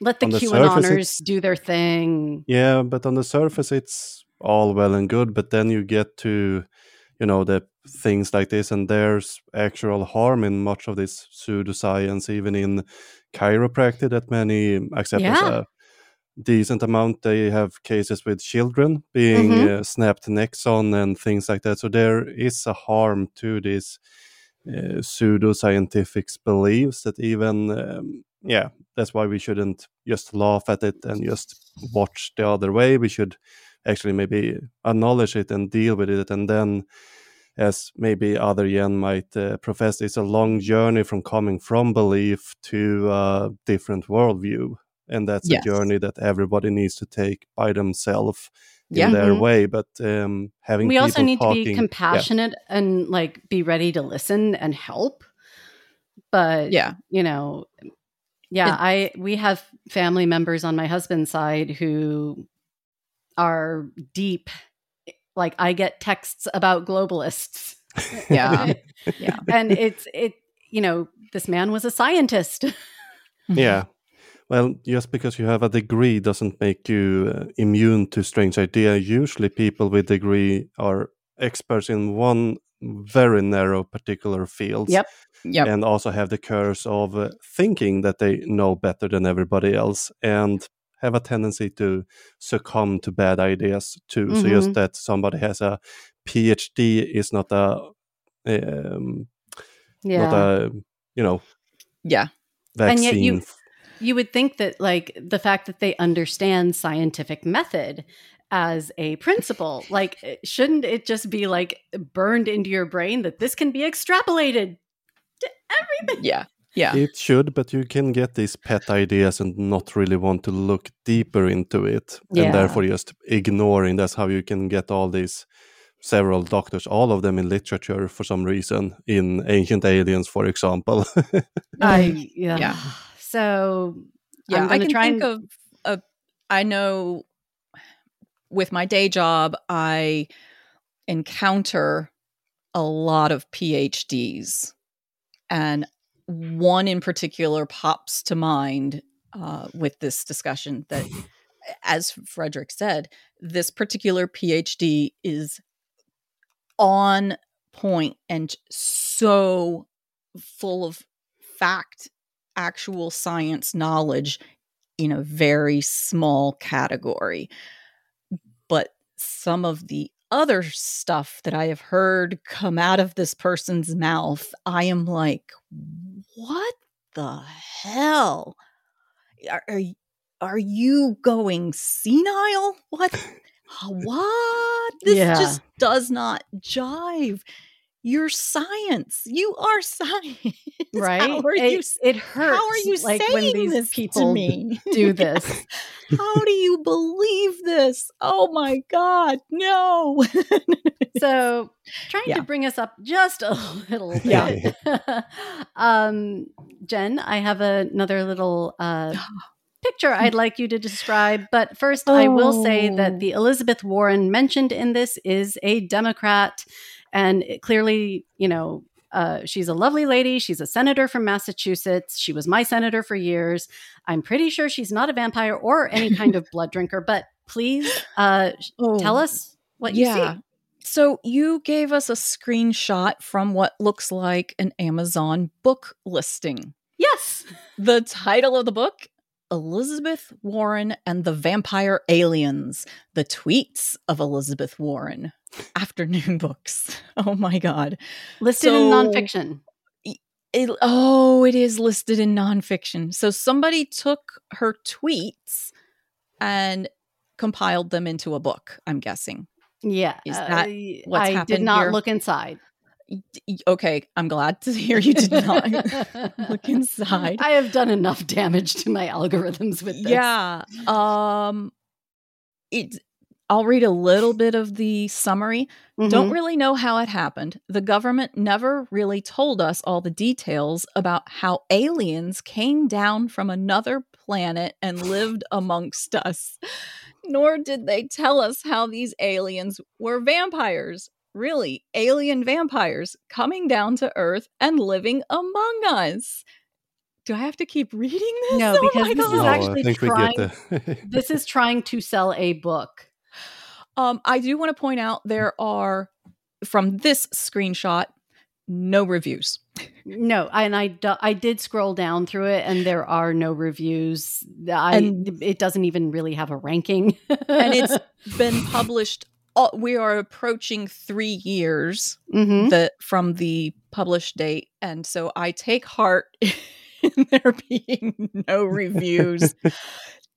let the QAnoners do their thing. Yeah, but on the surface, it's all well and good, but then you get to, you know, the things like this, and there's actual harm in much of this pseudoscience, even in chiropractic that many accept yeah. as a decent amount. They have cases with children being mm-hmm. uh, snapped necks on and things like that. So there is a harm to these uh, pseudoscientific beliefs that even, um, yeah, that's why we shouldn't just laugh at it and just watch the other way. We should actually maybe acknowledge it and deal with it. And then, as maybe other Jan might uh, profess, it's a long journey from coming from belief to a different worldview. And that's yes. a journey that everybody needs to take by themselves yeah. in their mm-hmm. way. But um, having we people also need talking, to be compassionate yeah. and like be ready to listen and help. But, yeah. you know, yeah, it's- I we have family members on my husband's side who are deep, like I get texts about globalists. Yeah. yeah. And it's, it, you know, this man was a scientist. yeah. Well, just because you have a degree doesn't make you uh, immune to strange ideas. Usually people with degree are experts in one very narrow particular field. Yep. Yep. And also have the curse of uh, thinking that they know better than everybody else and have a tendency to succumb to bad ideas too. Mm-hmm. So just that somebody has a P H D is not a... Um, yeah. Not a, you know... Yeah. Vaccine. And yet you, you would think that, like, the fact that they understand scientific method as a principle, like, shouldn't it just be, like, burned into your brain that this can be extrapolated to everything? Yeah. Yeah. It should, but you can get these pet ideas and not really want to look deeper into it. Yeah. And therefore just ignoring. That's how you can get all these several doctors, all of them in literature for some reason, in Ancient Aliens, for example. I yeah. yeah. So yeah, I'm I can try think and... of, of, I know with my day job, I encounter a lot of P H Ds, and one in particular pops to mind uh, with this discussion that, as Fredrik said, this particular P H D is on point and so full of fact, actual science knowledge in a very small category. But some of the other stuff that I have heard come out of this person's mouth, I am like, what the hell? Are, are, are you going senile? What? What? This yeah. just does not jive. You're science. You are science. Right? How are it, you, it hurts. How are you like saying when these this people to me? Do this? How do you believe this? Oh my God, no. So trying yeah. to bring us up just a little bit. Yeah. um, Jen, I have another little... Uh, picture I'd like you to describe, but first oh. I will say that the Elizabeth Warren mentioned in this is a Democrat, and it clearly, you know, uh, she's a lovely lady. She's a senator from Massachusetts. She was my senator for years. I'm pretty sure she's not a vampire or any kind of blood drinker, but please uh, oh. tell us what you yeah. see. So you gave us a screenshot from what looks like an Amazon book listing. Yes. The title of the book, Elizabeth Warren and the Vampire Aliens, the tweets of Elizabeth Warren, afternoon books. Oh my God. Listed so, in nonfiction. It, oh, it is listed in nonfiction. So somebody took her tweets and compiled them into a book, I'm guessing. Yeah. Is that uh, what's I happened I did not here? Look inside. Okay, I'm glad to hear you did not look inside. I have done enough damage to my algorithms with this. Yeah. Um, it, I'll read a little bit of the summary. Mm-hmm. Don't really know how it happened. The government never really told us all the details about how aliens came down from another planet and lived amongst us. Nor did they tell us how these aliens were vampires. Really, alien vampires coming down to Earth and living among us. Do I have to keep reading this? No, because oh this God. is actually no, trying. This is trying to sell a book. Um, I do want to point out there are, from this screenshot, no reviews. No, and I do, I did scroll down through it, and there are no reviews. I and, it doesn't even really have a ranking, and it's been published. We are approaching three years mm-hmm. the, from the published date. And so I take heart in there being no reviews.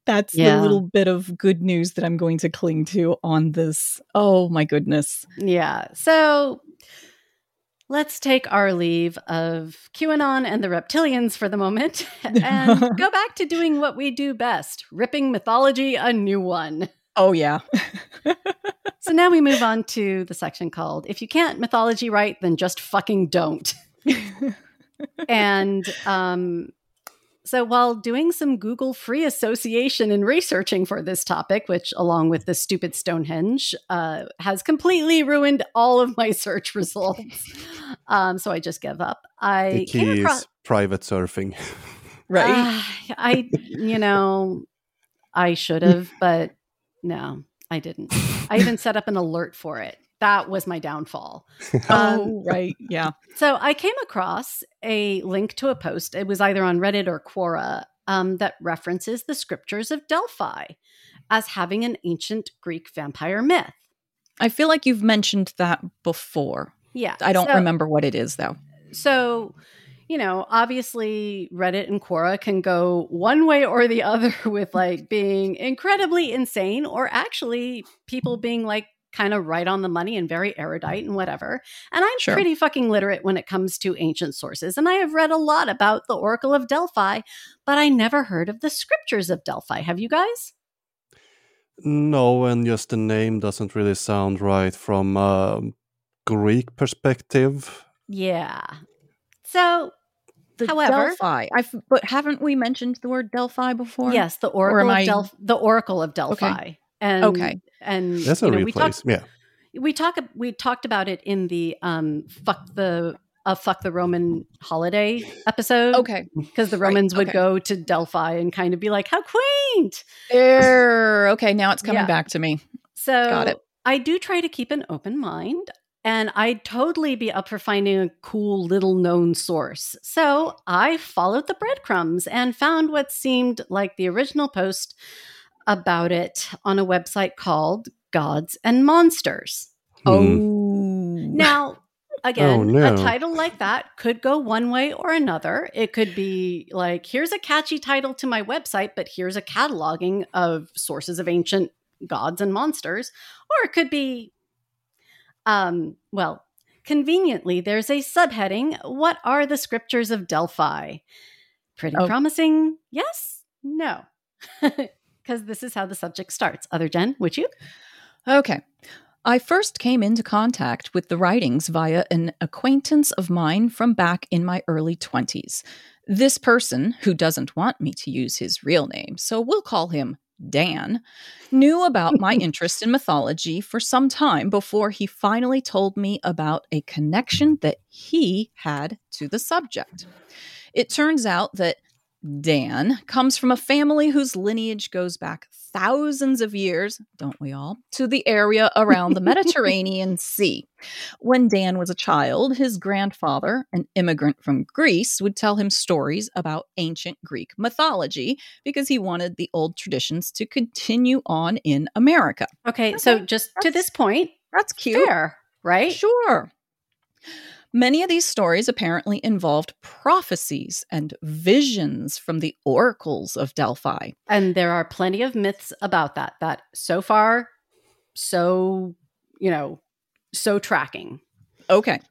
That's yeah. the little bit of good news that I'm going to cling to on this. Oh, my goodness. Yeah. So let's take our leave of QAnon and the reptilians for the moment and go back to doing what we do best, ripping mythology a new one. Oh, yeah. So now we move on to the section called, If You Can't Mythology Right, Then Just Fucking Don't. And um, so while doing some Google free association and researching for this topic, which along with the stupid Stonehenge, uh, has completely ruined all of my search results. Um, so I just give up. I the key came across- is private surfing. right? Uh, I, you know, I should have, but no, I didn't. I even set up an alert for it. That was my downfall. Um, oh, right. Yeah. So I came across a link to a post. It was either on Reddit or Quora um, that references the scriptures of Delphi as having an ancient Greek vampire myth. I feel like you've mentioned that before. Yeah. I don't so, remember what it is, though. So, you know, obviously Reddit and Quora can go one way or the other with like being incredibly insane or actually people being like, kind of right on the money and very erudite and whatever. And I'm sure. pretty fucking literate when it comes to ancient sources. And I have read a lot about the Oracle of Delphi, but I never heard of the scriptures of Delphi. Have you guys? No, and just the name doesn't really sound right from a Greek perspective. Yeah. So, the however... Delphi. I've, but haven't we mentioned the word Delphi before? Yes, the Oracle, or of, I... Delph- the Oracle of Delphi. Okay. And, okay. And that's a you know, we talked, yeah. We talk. We talked about it in the um, fuck the uh, fuck the Roman holiday episode. Okay, because the Romans right. would okay. go to Delphi and kind of be like, "How quaint!" There. Okay, now it's coming yeah. back to me. So got it. I do try to keep an open mind, and I'd totally be up for finding a cool little known source. So I followed the breadcrumbs and found what seemed like the original post about it on a website called Gods and Monsters. Hmm. Oh. Now, again, oh, no. a title like that could go one way or another. It could be like, here's a catchy title to my website, but here's a cataloging of sources of ancient gods and monsters. Or it could be, um, well, conveniently, there's a subheading, What Are the Scriptures of Delphi? Pretty oh. promising. Yes? No. Because this is how the subject starts. Other Jen, would you? Okay. I first came into contact with the writings via an acquaintance of mine from back in my early twenties. This person, who doesn't want me to use his real name, so we'll call him Dan, knew about my interest in mythology for some time before he finally told me about a connection that he had to the subject. It turns out that Dan comes from a family whose lineage goes back thousands of years, don't we all, to the area around the Mediterranean Sea. When Dan was a child, his grandfather, an immigrant from Greece, would tell him stories about ancient Greek mythology because he wanted the old traditions to continue on in America. Okay, okay so just to this point, that's cute. Fair, right? Sure. Many of these stories apparently involved prophecies and visions from the oracles of Delphi. And there are plenty of myths about that, that so far, so, you know, so tracking. Okay.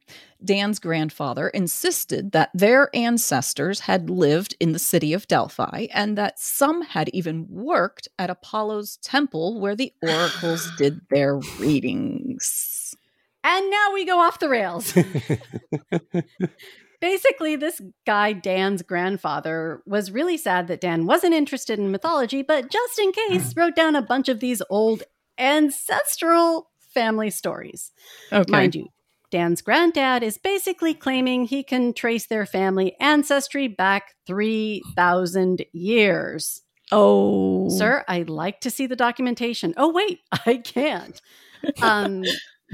Dan's grandfather insisted that their ancestors had lived in the city of Delphi and that some had even worked at Apollo's temple where the oracles did their readings. And now we go off the rails. Basically, this guy, Dan's grandfather, was really sad that Dan wasn't interested in mythology, but just in case, wrote down a bunch of these old ancestral family stories. Okay. Mind you, Dan's granddad is basically claiming he can trace their family ancestry back three thousand years. Oh. Sir, I'd like to see the documentation. Oh, wait, I can't. Um...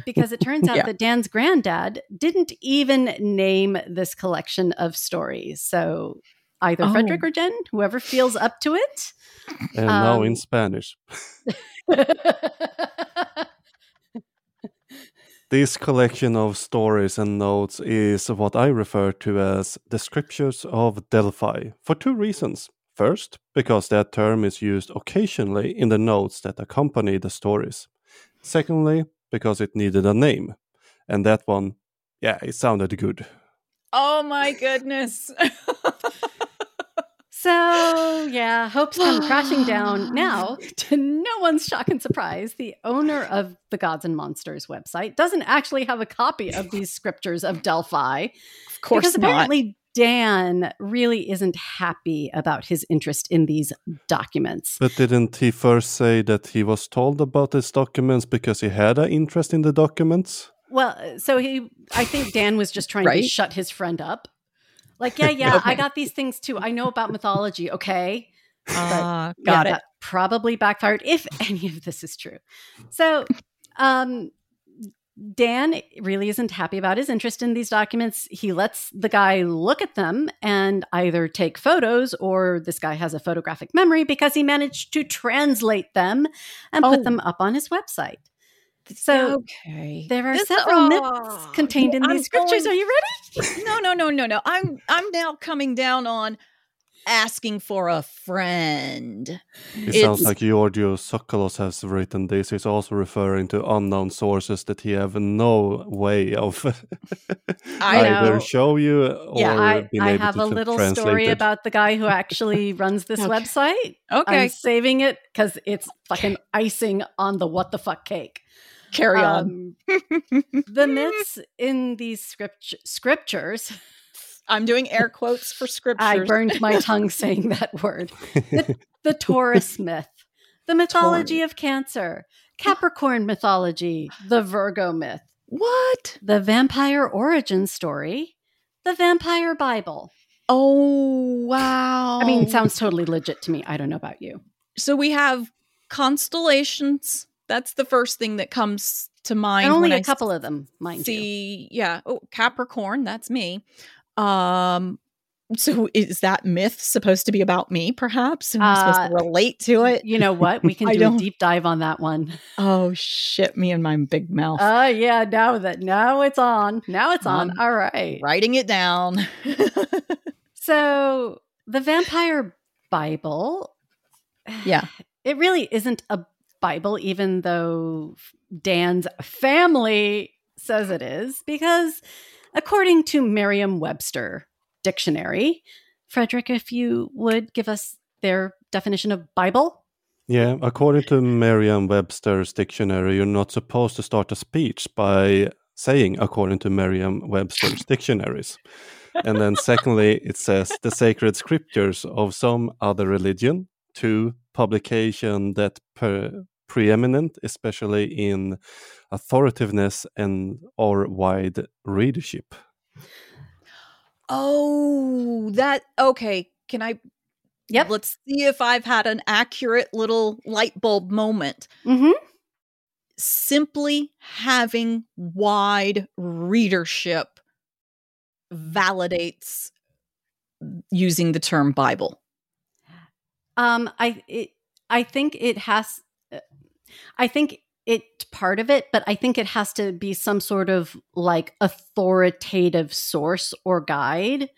Because it turns out yeah. that Dan's granddad didn't even name this collection of stories. So either oh. Fredrik or Jen, whoever feels up to it. And um, now in Spanish. This collection of stories and notes is what I refer to as the scriptures of Delphi for two reasons. First, because that term is used occasionally in the notes that accompany the stories. Secondly, because it needed a name. And that one, yeah, it sounded good. Oh my goodness. So, yeah, hopes come crashing down. Now, to no one's shock and surprise, the owner of the Gods and Monsters website doesn't actually have a copy of these scriptures of Delphi. Of course because not. Apparently Dan really isn't happy about his interest in these documents. But didn't he first say that he was told about these documents because he had an interest in the documents? Well, so he, I think Dan was just trying right? to shut his friend up. Like, yeah, yeah, okay. I got these things too. I know about mythology, okay? Uh, but, got yeah, it. That probably backfired, if any of this is true. So um, Dan really isn't happy about his interest in these documents. He lets the guy look at them and either take photos, or this guy has a photographic memory because he managed to translate them and oh. put them up on his website. So okay. there are this, several myths oh, contained in I'm these scriptures. Going, are you ready? No, no, no, no, no. I'm I'm now coming down on asking for a friend. It it's, sounds like Georgios Sokoulos has written this. He's also referring to unknown sources that he have no way of either know. show you or yeah, I, being I able have to a little story it. about the guy who actually runs this okay. website. Okay, I'm saving it because it's fucking icing on the what the fuck cake. Carry on. Um, the myths in these script- scriptures. I'm doing air quotes for scriptures. I burned my tongue saying that word. The, the Taurus myth, the mythology Taurus. of Cancer, Capricorn mythology, the Virgo myth. What? The vampire origin story, the vampire Bible. Oh, wow. I mean, it sounds totally legit to me. I don't know about you. So we have constellations. That's the first thing that comes to mind. And only a I couple s- of them, mind see, you. Yeah. Oh, Capricorn, that's me. Um, so is that myth supposed to be about me, perhaps? Am I uh, supposed to relate to it? You know what? We can do a deep dive on that one. Oh, shit. Me and my big mouth. Oh, uh, yeah. Now that, now it's on. Now it's on. Um, All right. Writing it down. So the vampire Bible. Yeah. It really isn't a Bible, even though Dan's family says it is, because according to Merriam-Webster Dictionary, Fredrik, if you would give us their definition of Bible. Yeah, according to Merriam-Webster's Dictionary, you're not supposed to start a speech by saying, according to Merriam-Webster's Dictionaries. And then secondly, it says the sacred scriptures of some other religion, to publication that per... preeminent, especially in authoritativeness and or wide readership. Oh, that okay. Can I? Yep. Let's see if I've had an accurate little light bulb moment. Mm-hmm. Simply having wide readership validates using the term Bible. Um, I it, I think it has. I think it part of it, but I think it has to be some sort of like authoritative source or guide.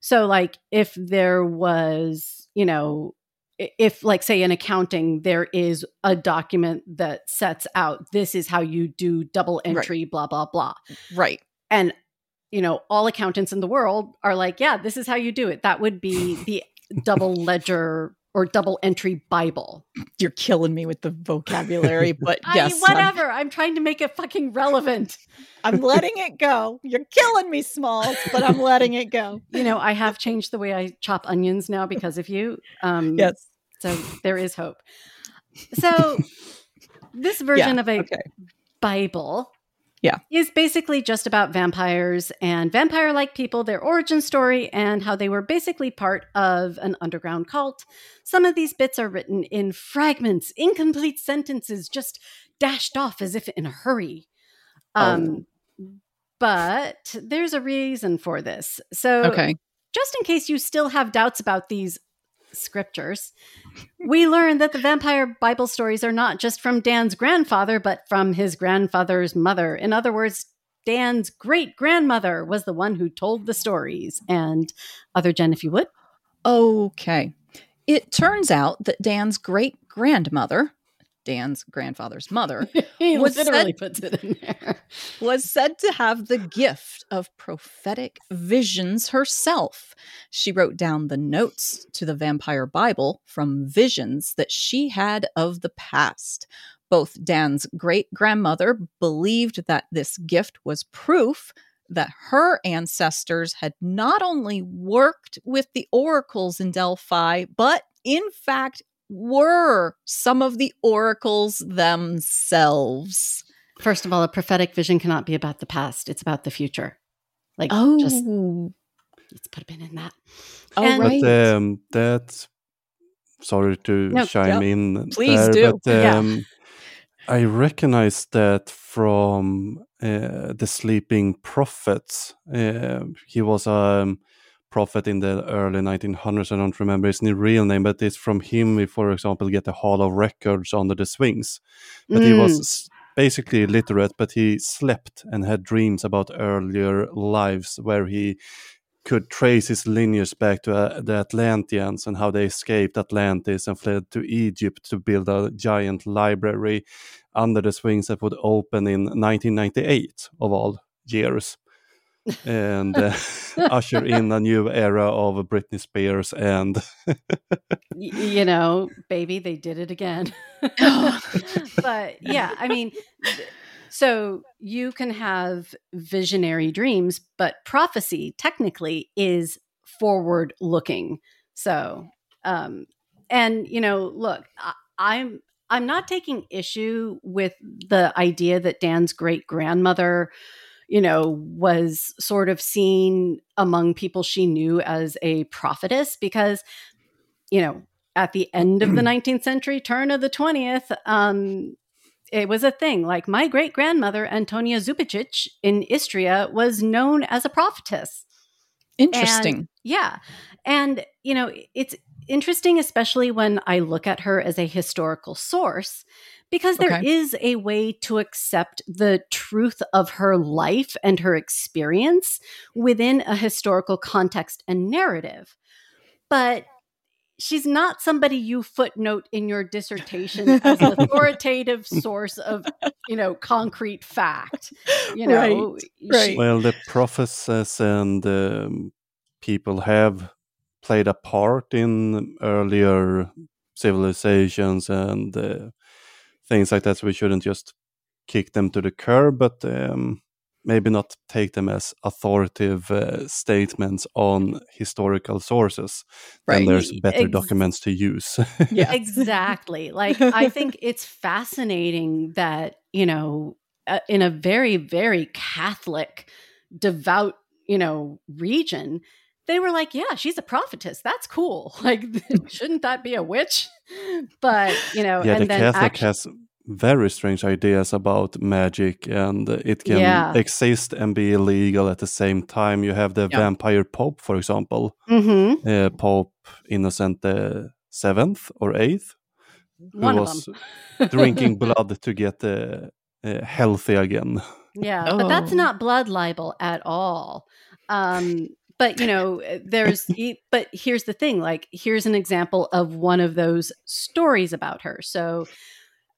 So like if there was, you know, if like say in accounting, there is a document that sets out, this is how you do double entry, right. blah, blah, blah. Right. And, you know, all accountants in the world are like, yeah, this is how you do it. That would be the double ledger or double entry Bible. You're killing me with the vocabulary, but yes. I, whatever. I'm, I'm trying to make it fucking relevant. I'm letting it go. You're killing me, Smalls, but I'm letting it go. You know, I have changed the way I chop onions now because of you. Um, yes. So there is hope. So this version yeah, of a okay. Bible yeah. is basically just about vampires and vampire-like people, their origin story, and how they were basically part of an underground cult. Some of these bits are written in fragments, incomplete sentences, just dashed off as if in a hurry. Um, oh. But there's a reason for this. So okay. just in case you still have doubts about these scriptures, we learn that the vampire Bible stories are not just from Dan's grandfather, but from his grandfather's mother. In other words, Dan's great-grandmother was the one who told the stories. And other Jen, if you would. Okay. It turns out that Dan's great-grandmother, Dan's grandfather's mother, he was literally said, puts it in there. was said to have the gift of prophetic visions herself. She wrote down the notes to the Vampire Bible from visions that she had of the past. Both Dan's great-grandmother believed that this gift was proof that her ancestors had not only worked with the oracles in Delphi, but in fact were some of the oracles themselves. First of all, a prophetic vision cannot be about the past. It's about the future. Like, oh, just It's put a pin in that. Oh, and right. But, um, that. Sorry to no, chime no, in. Please there, do. But, um, yeah. I recognize that from uh, the Sleeping Prophets. Uh, he was a um, prophet in the early nineteen hundreds. I don't remember his real name, but it's from him we, for example, get the Hall of Records under the Sphinx. But mm. he was basically illiterate, but he slept and had dreams about earlier lives where he could trace his lineage back to uh, the Atlanteans and how they escaped Atlantis and fled to Egypt to build a giant library under the Sphinx that would open in nineteen ninety-eight of all years and uh, usher in a new era of Britney Spears and... you know, baby, they did it again. But yeah, I mean... Th- So you can have visionary dreams, but prophecy technically is forward looking. So, um, and you know, look, I, I'm, I'm not taking issue with the idea that Dan's great grandmother, you know, was sort of seen among people she knew as a prophetess because, you know, at the end of the nineteenth century, turn of the twentieth, um, it was a thing. Like my great grandmother, Antonia Zupicic in Istria, was known as a prophetess. Interesting. And, yeah. And, you know, it's interesting, especially when I look at her as a historical source, because there okay. is a way to accept the truth of her life and her experience within a historical context and narrative. But she's not somebody you footnote in your dissertation as an authoritative source of, you know, concrete fact. You know, right, right. She- well, the prophecies and um, people have played a part in earlier civilizations and uh, things like that. So we shouldn't just kick them to the curb, but um, maybe not take them as authoritative uh, statements on historical sources. Right. And there's better Ex- documents to use. Yeah, exactly. Like, I think it's fascinating that, you know, uh, in a very, very Catholic, devout, you know, region, they were like, yeah, she's a prophetess. That's cool. Like, shouldn't that be a witch? But, you know, yeah, and the then Catholic actually- has... very strange ideas about magic, and it can yeah. exist and be illegal at the same time. You have the yeah. vampire pope, for example, mm-hmm. uh, Pope Innocent the Seventh or Eighth, who One was of them. drinking blood to get uh, uh, healthy again. Yeah, oh. but that's not blood libel at all. Um, But, you know, there's, but here's the thing, like, here's an example of one of those stories about her. So,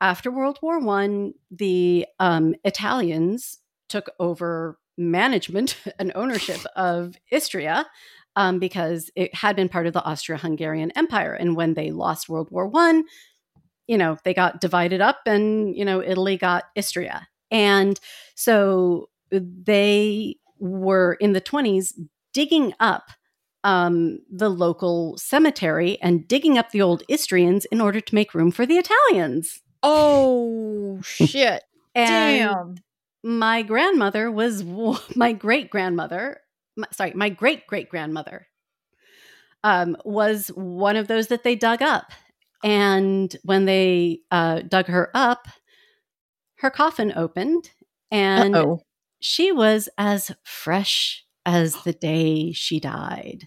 after World War One, the um, Italians took over management and ownership of Istria um, because it had been part of the Austro-Hungarian Empire. And when they lost World War One, you know, they got divided up and, you know, Italy got Istria. And so they were in the twenties digging up um, the local cemetery and digging up the old Istrians in order to make room for the Italians. Oh, shit. Damn. My grandmother was my great grandmother. Sorry, my great great grandmother um, was one of those that they dug up. And when they uh, dug her up, her coffin opened and Uh-oh. she was as fresh as the day she died.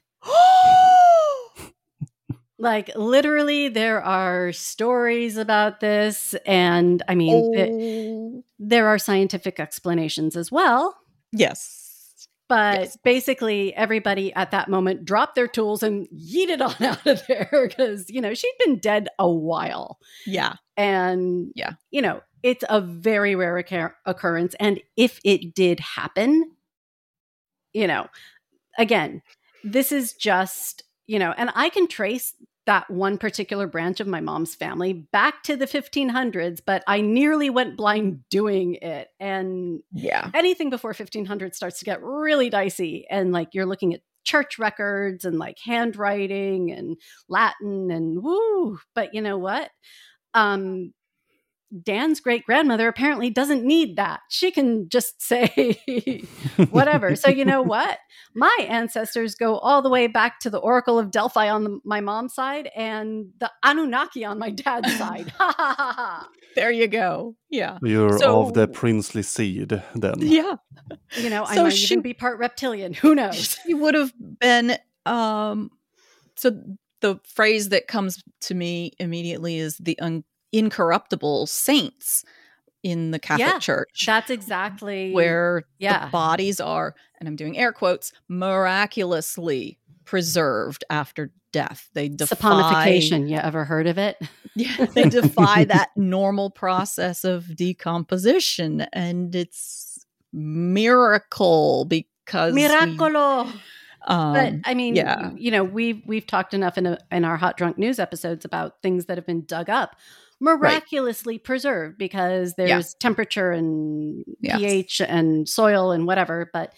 Like, literally, there are stories about this. And I mean, oh. it, there are scientific explanations as well. Yes. But yes. basically, everybody at that moment dropped their tools and yeeted on out of there because, you know, she'd been dead a while. Yeah. And, yeah. you know, it's a very rare occur- occurrence. And if it did happen, you know, again, this is just, you know, and I can trace that one particular branch of my mom's family back to the fifteen hundreds, but I nearly went blind doing it. And yeah, anything before fifteen hundred starts to get really dicey. And like, you're looking at church records and like handwriting and Latin and woo. But you know what? Um, Dan's great-grandmother apparently doesn't need that. She can just say whatever. So you know what? My ancestors go all the way back to the Oracle of Delphi on the, my mom's side and the Anunnaki on my dad's side. Ha ha ha ha. There you go. Yeah. You're so, of the princely seed then. Yeah. You know, so I might she, even be part reptilian. Who knows? She would have been... Um, so the phrase that comes to me immediately is the un- incorruptible saints in the Catholic yeah, Church. That's exactly where yeah. the bodies are, and I'm doing air quotes, miraculously preserved after death. They defy saponification. You ever heard of it? Yeah, they defy that normal process of decomposition, and it's miracle because miracolo. We, Um, but I mean, yeah. you know, we've we've talked enough in a, in our Hot Drunk News episodes about things that have been dug up, miraculously right. preserved because there's yeah. temperature and yes. pH and soil and whatever. But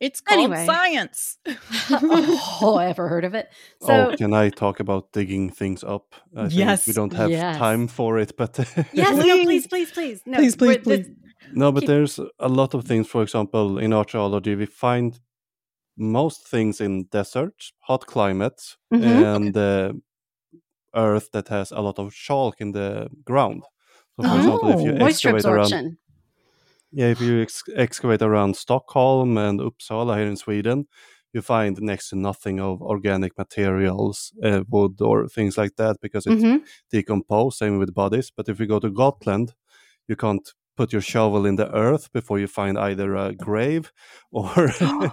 it's called anyway. science. Oh, I ever heard of it? So, oh, can I talk about digging things up? I yes, think we don't have yes. time for it, but yes, no, please, please, please, no, please, please, please. The, no, but keep... there's a lot of things. For example, in archaeology, we find most things in deserts, hot climates, mm-hmm. and uh, earth that has a lot of chalk in the ground. So, for oh, example, if you excavate around, yeah, if you ex- excavate around Stockholm and Uppsala here in Sweden, you find next to nothing of organic materials, uh, wood or things like that, because it's mm-hmm. decomposed. Same with bodies. But if you go to Gotland, you can't put your shovel in the earth before you find either a grave or...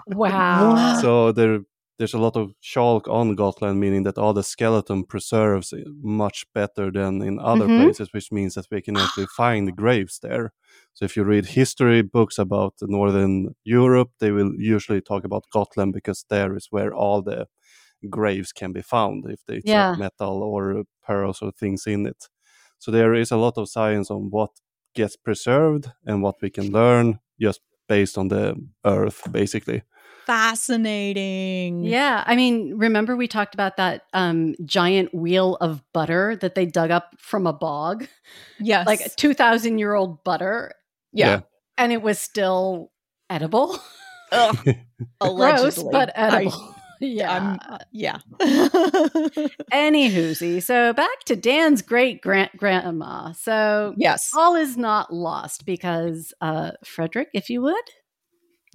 Wow. So there, there's a lot of chalk on Gotland, meaning that all the skeleton preserves much better than in other mm-hmm. places, which means that we can actually find graves there. So if you read history books about Northern Europe, they will usually talk about Gotland because there is where all the graves can be found, if they yeah. have metal or pearls or things in it. So there is a lot of science on what gets preserved and what we can learn just based on the earth, basically. Fascinating. Yeah. I mean, remember we talked about that um, giant wheel of butter that they dug up from a bog? Yes. Like a two thousand year old butter. Yeah. yeah. And it was still edible. Ugh. Allegedly. Gross, but edible. I- Yeah. Um, yeah. Anywhoosie. So back to Dan's great grandma. So yes, all is not lost because uh, Fredrik, if you would.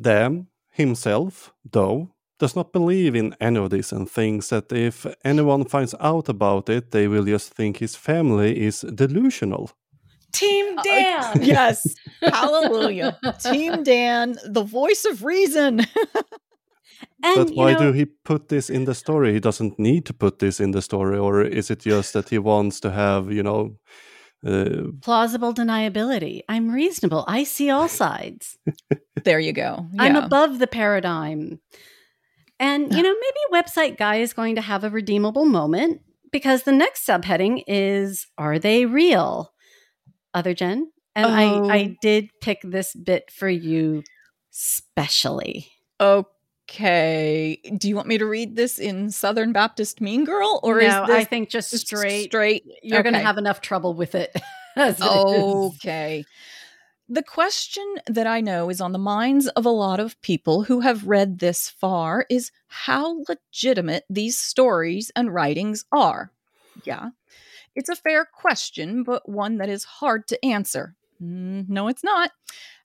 Dan himself, though, does not believe in any of this and thinks that if anyone finds out about it, they will just think his family is delusional. Team Dan. Uh, yes. Hallelujah. Team Dan, the voice of reason. And, but why you know, do he put this in the story? He doesn't need to put this in the story, or is it just that he wants to have, you know... Uh, plausible deniability. I'm reasonable. I see all sides. There you go. Yeah. I'm above the paradigm. And, you know, maybe Website Guy is going to have a redeemable moment, because the next subheading is, are they real? Other Jen? And oh. I, I did pick this bit for you specially. Okay. Okay. Do you want me to read this in Southern Baptist Mean Girl, or no, is this I think just straight? Straight. You're okay. going to have enough trouble with it. As it okay. is. The question that I know is on the minds of a lot of people who have read this far is how legitimate these stories and writings are. Yeah. It's a fair question, but one that is hard to answer. No, it's not.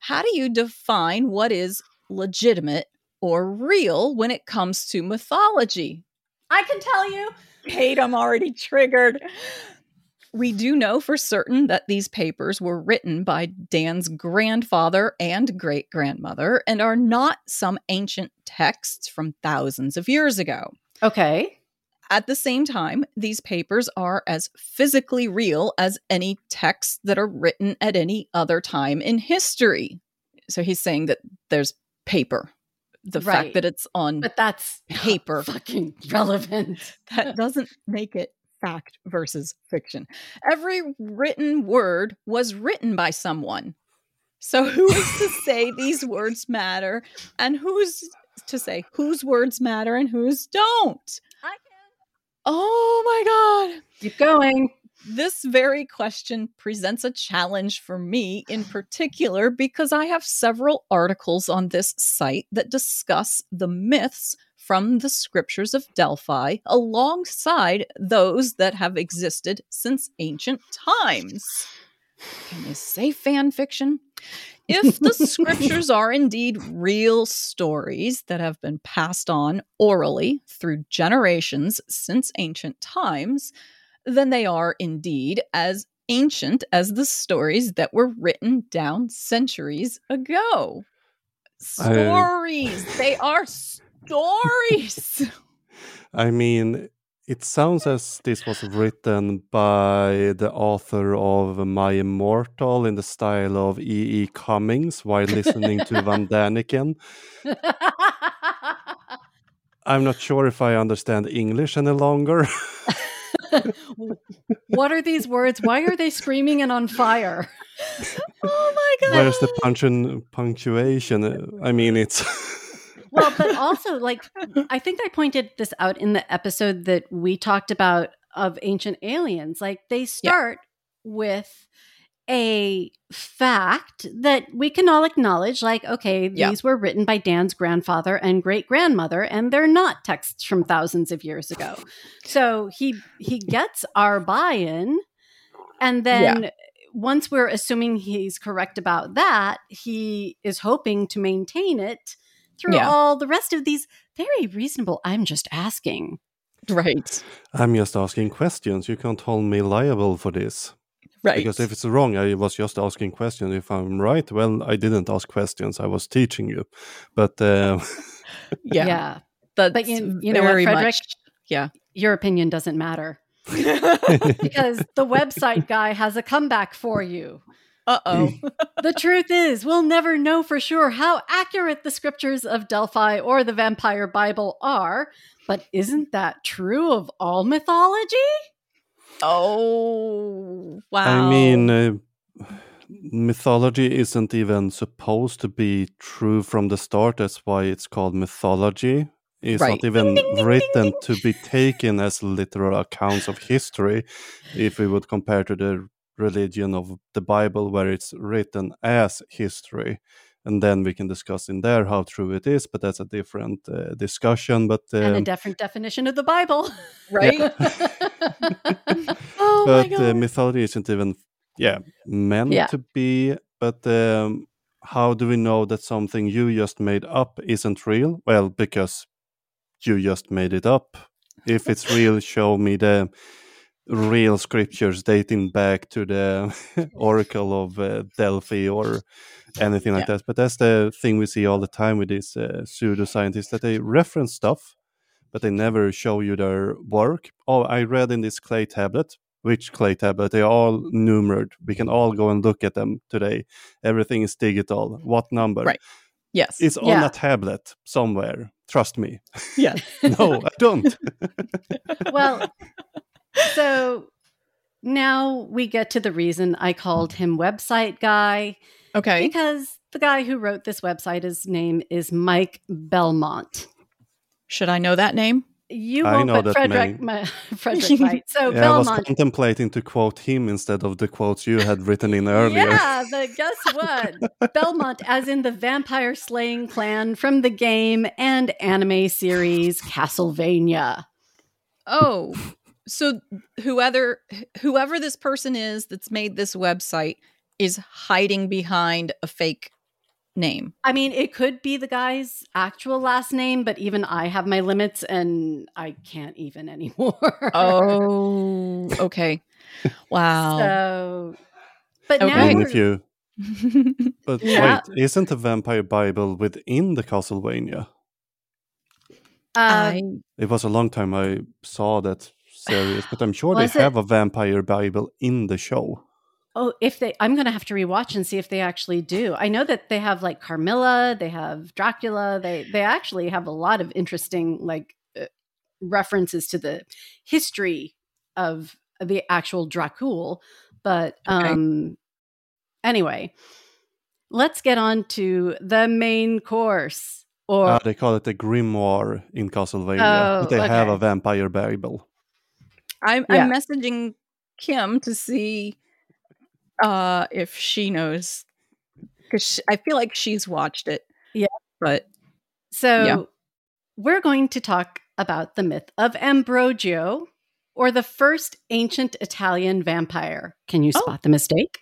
How do you define what is legitimate or real when it comes to mythology? I can tell you, Kate, I'm already triggered. We do know for certain that these papers were written by Dan's grandfather and great-grandmother and are not some ancient texts from thousands of years ago. Okay. At the same time, these papers are as physically real as any texts that are written at any other time in history. So he's saying that there's paper. The right. fact that it's on but that's paper fucking relevant. That doesn't make it fact versus fiction. Every written word was written by someone. So who is to say these words matter, and who's to say whose words matter and whose don't? I can. Oh my God. Keep going. This very question presents a challenge for me in particular because I have several articles on this site that discuss the myths from the scriptures of Delphi alongside those that have existed since ancient times. Can you say fan fiction? If the scriptures are indeed real stories that have been passed on orally through generations since ancient times, then they are indeed as ancient as the stories that were written down centuries ago. Stories! I... They are stories! I mean, it sounds as this was written by the author of My Immortal in the style of E E. Cummings while listening to Van Daniken. I'm not sure if I understand English any longer. What are these words? Why are they screaming and on fire? Oh my god! Where's the punction, punctuation? I mean, it's well, but also like I think I pointed this out in the episode that we talked about of Ancient Aliens. Like they start yeah. with a fact that we can all acknowledge, like, okay, these yeah. were written by Dan's grandfather and great-grandmother, and they're not texts from thousands of years ago. So he he gets our buy-in, and then yeah. once we're assuming he's correct about that, he is hoping to maintain it through yeah. all the rest of these very reasonable, I'm just asking. Right. I'm just asking questions. You can't hold me liable for this. Right. Because if it's wrong, I was just asking questions. If I'm right, well, I didn't ask questions. I was teaching you. But uh, yeah. yeah. That's but you, you know what, Fredrik? Much, yeah. Your opinion doesn't matter. Because the website guy has a comeback for you. Uh-oh. The truth is, we'll never know for sure how accurate the scriptures of Delphi or the Vampire Bible are. But isn't that true of all mythology? Oh, wow. I mean, uh, mythology isn't even supposed to be true from the start. That's why it's called mythology. It's right. not even ding, ding, written ding, ding. to be taken as literal accounts of history. If we would compare to the religion of the Bible, where it's written as history. And then we can discuss in there how true it is, but that's a different uh, discussion. But uh, and a different definition of the Bible, right? oh but, my god! But uh, mythology isn't even, yeah, meant yeah. to be. But um, how do we know that something you just made up isn't real? Well, because you just made it up. If it's real, show me the real scriptures dating back to the Oracle of uh, Delphi or anything like yeah. that. But that's the thing we see all the time with these uh, pseudoscientists, that they reference stuff, but they never show you their work. Oh, I read in this clay tablet. Which clay tablet? They are all numbered. We can all go and look at them today. Everything is digital. What number? Right. Yes. It's yeah. on a tablet somewhere. Trust me. Yes. No, I don't. Well... So now we get to the reason I called him website guy. Okay. Because the guy who wrote this website, his name is Mike Belmont. Should I know that name? You won't, I know but that Fredrik, my, Fredrik might. So yeah, Belmont. I was contemplating to quote him instead of the quotes you had written in earlier. Yeah, but guess what? Belmont, as in the vampire slaying clan from the game and anime series Castlevania. Oh, So whoever whoever this person is that's made this website is hiding behind a fake name. I mean, it could be the guy's actual last name, but even I have my limits and I can't even anymore. Oh, okay. Wow. So, but okay. now I mean, if you, But yeah. wait, isn't the Vampire Bible within the Castlevania? Um, I... It was a long time I saw that. Serious, but I'm sure Was they have it? a Vampire Bible in the show. Oh, if they, I'm going to have to rewatch and see if they actually do. I know that they have like Carmilla, they have Dracula. They they actually have a lot of interesting like uh, references to the history of the actual Dracul. But um, okay. anyway, let's get on to the main course. Or uh, they call it the Grimoire in Castlevania. Oh, but they okay. have a Vampire Bible. I'm, yeah. I'm messaging Kim to see uh, if she knows, because I feel like she's watched it. Yeah. But so yeah. We're going to talk about the myth of Ambrogio, or the first ancient Italian vampire. Can you spot oh. the mistake?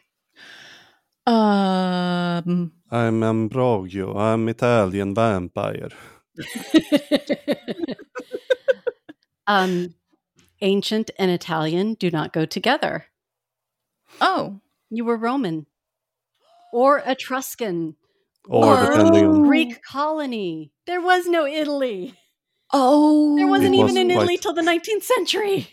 Um, I'm Ambrogio. I'm Italian vampire. um, ancient and Italian do not go together. Oh, you were Roman, or Etruscan, or, or on... Greek colony. There was no Italy. Oh, there wasn't even was in quite... Italy till the nineteenth century.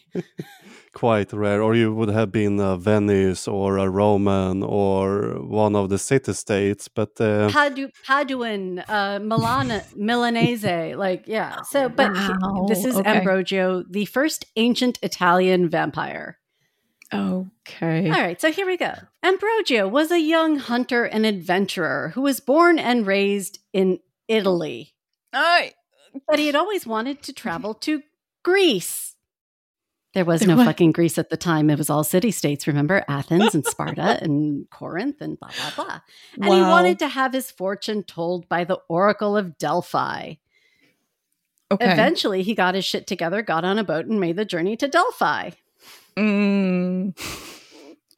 Quite rare. Or you would have been a Venice or a Roman or one of the city-states, but uh... Padu- Paduan, uh, Milan, Milanese, like yeah. So, but wow. this is okay. Ambrogio, the first ancient Italian vampire. Okay. All right, so here we go. Ambrogio was a young hunter and adventurer who was born and raised in Italy. All right. But he had always wanted to travel to Greece. There was no fucking Greece at the time. It was all city-states, remember? Athens and Sparta and Corinth and blah, blah, blah. And wow. he wanted to have his fortune told by the Oracle of Delphi. Okay. Eventually, he got his shit together, got on a boat, and made the journey to Delphi. Mm.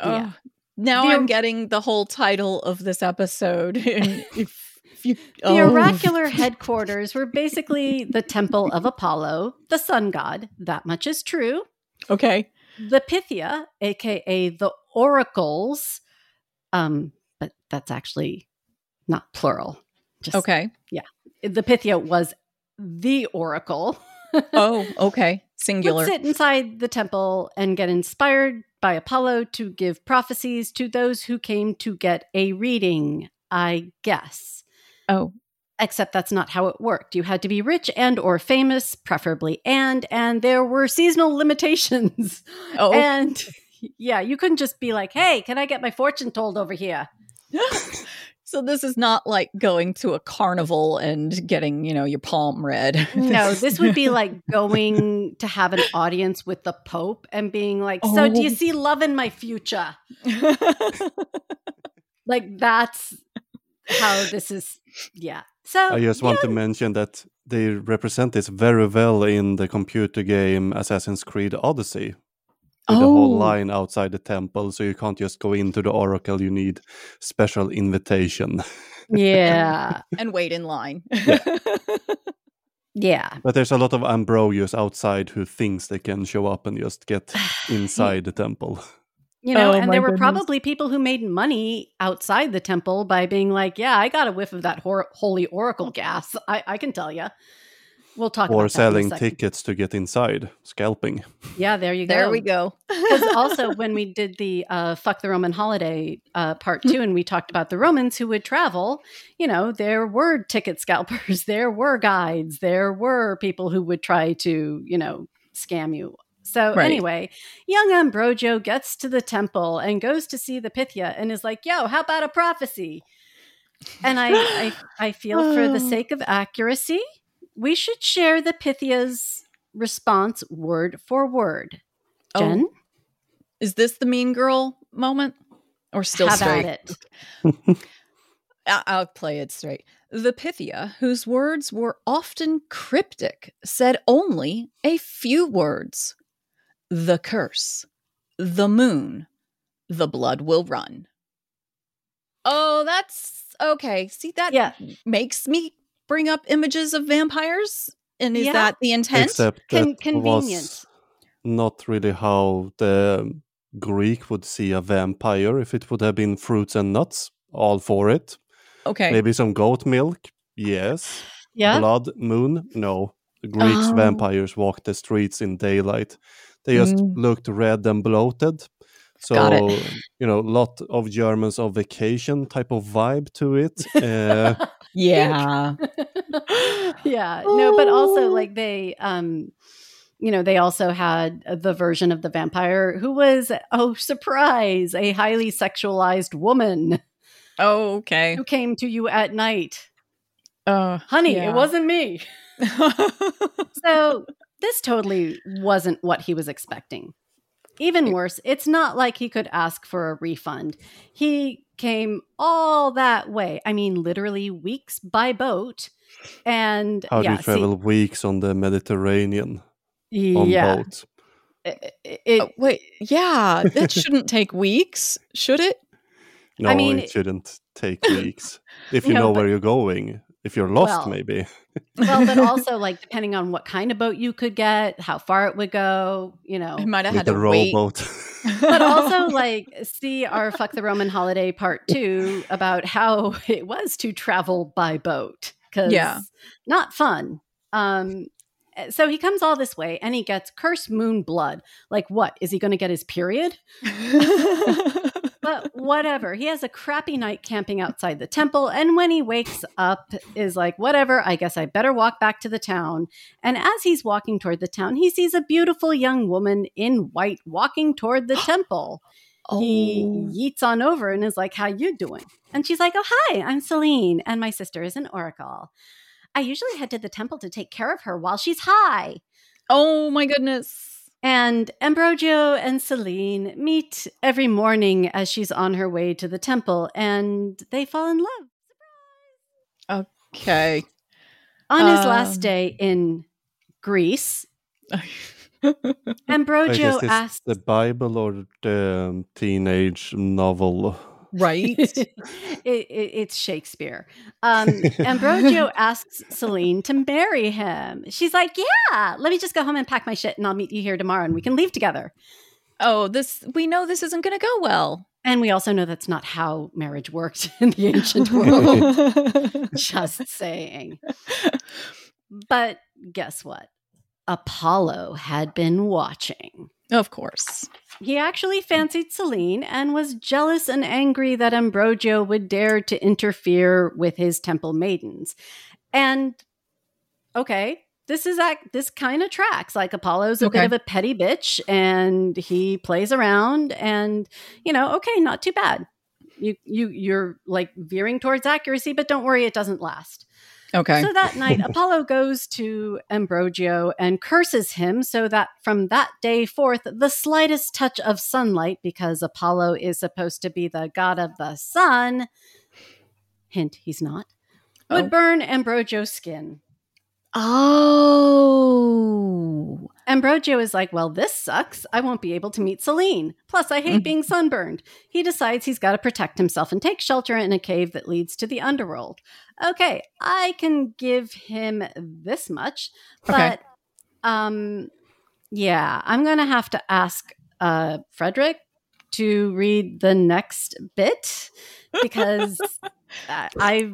Oh. Yeah. Now the, I'm getting the whole title of this episode. If You, oh. The oracular headquarters were basically the temple of Apollo, the sun god. That much is true. Okay. The Pythia, a k a the oracles, um, but that's actually not plural. Just, okay. Yeah. The Pythia was the oracle. Oh, okay. Singular. Would sit inside the temple and get inspired by Apollo to give prophecies to those who came to get a reading, I guess. Oh, except that's not how it worked. You had to be rich and or famous, preferably and, and there were seasonal limitations. Oh. And yeah, you couldn't just be like, hey, can I get my fortune told over here? So this is not like going to a carnival and getting, you know, your palm read. No, this would be like going to have an audience with the Pope and being like, oh. so do you see love in my future? Like that's... how this is, yeah. So I just want yeah. to mention that they represent this very well in the computer game Assassin's Creed Odyssey. Oh. The whole line outside the temple, so you can't just go into the oracle. You need special invitation. Yeah, and wait in line. Yeah. Yeah. But there's a lot of Ambrosius outside who thinks they can show up and just get inside the temple. You know, oh, and there were goodness. probably people who made money outside the temple by being like, yeah, I got a whiff of that hor- holy oracle gas. I, I can tell you. We'll talk or about that. Or selling tickets to get inside, scalping. Yeah, there you go. There we go. Because also when we did the uh, Fuck the Roman Holiday uh, part two and we talked about the Romans who would travel, you know, there were ticket scalpers, there were guides, there were people who would try to, you know, scam you. So right. anyway, young Ambrogio gets to the temple and goes to see the Pythia and is like, yo, how about a prophecy? And I, I, I feel oh. for the sake of accuracy, we should share the Pythia's response word for word. Oh. Jen? Is this the mean girl moment? Or still how straight? About it? I'll play it straight. The Pythia, whose words were often cryptic, said only a few words. The curse, the moon, the blood will run. Oh, that's okay. See, that yeah. makes me bring up images of vampires. And is yeah. that the intent? Except that Con- convenient. Was not really how the Greek would see a vampire. If it would have been fruits and nuts, all for it. Okay. Maybe some goat milk. Yes. Yeah. Blood, moon. No. The Greeks oh. vampires walked the streets in daylight. They just mm. looked red and bloated. So, you know, a lot of Germans of vacation type of vibe to it. Uh, yeah. yeah. No, but also like they, um, you know, they also had the version of the vampire who was, oh, surprise, a highly sexualized woman. Oh, okay. Who came to you at night. Uh, Honey, yeah. it wasn't me. So... this totally wasn't what he was expecting. Even worse, it's not like he could ask for a refund. He came all that way. I mean, literally weeks by boat. And How yeah, do you travel see, weeks on the Mediterranean on yeah. boat? It, it, oh, wait, yeah, that shouldn't take weeks, should it? No, I mean, it shouldn't take weeks. If you no, know where but, you're going. If you're lost, well, maybe. Well, but also, like, depending on what kind of boat you could get, how far it would go, you know. I might have had a rowboat. But also, like, see our Fuck the Roman Holiday part two about how it was to travel by boat. Because yeah. not fun. Um, so he comes all this way and he gets cursed moon blood. Like, what? Is he going to get his period? But whatever. He has a crappy night camping outside the temple. And when he wakes up, is like, whatever, I guess I better walk back to the town. And as he's walking toward the town, he sees a beautiful young woman in white walking toward the temple. Oh. He yeets on over and is like, how you doing? And she's like, oh, hi, I'm Selene. And my sister is an oracle. I usually head to the temple to take care of her while she's high. Oh, my goodness. And Ambrogio and Selene meet every morning as she's on her way to the temple, and they fall in love. Okay. On um, his last day in Greece, Ambrogio asks... the Bible or the teenage novel? Right. it, it, it's Shakespeare. Um, Ambrogio asks Selene to marry him. She's like, yeah, let me just go home and pack my shit and I'll meet you here tomorrow and we can leave together. Oh, this we know this isn't going to go well. And we also know that's not how marriage worked in the ancient world. Just saying. But guess what? Apollo had been watching. Of course. He actually fancied Selene and was jealous and angry that Ambrogio would dare to interfere with his temple maidens. And, okay, this is act- this kind of tracks. Like, Apollo's a okay. bit of a petty bitch, and he plays around, and, you know, okay, not too bad. You, you, you're, like, veering towards accuracy, but don't worry, it doesn't last. Okay. So that night, Apollo goes to Ambrogio and curses him so that from that day forth, the slightest touch of sunlight, because Apollo is supposed to be the god of the sun, hint, he's not, oh. would burn Ambrogio's skin. Oh. Ambrogio is like, well, this sucks. I won't be able to meet Selene. Plus, I hate being sunburned. He decides he's got to protect himself and take shelter in a cave that leads to the underworld. Okay, I can give him this much, but okay. um, yeah, I'm going to have to ask uh, Fredrik to read the next bit because I, I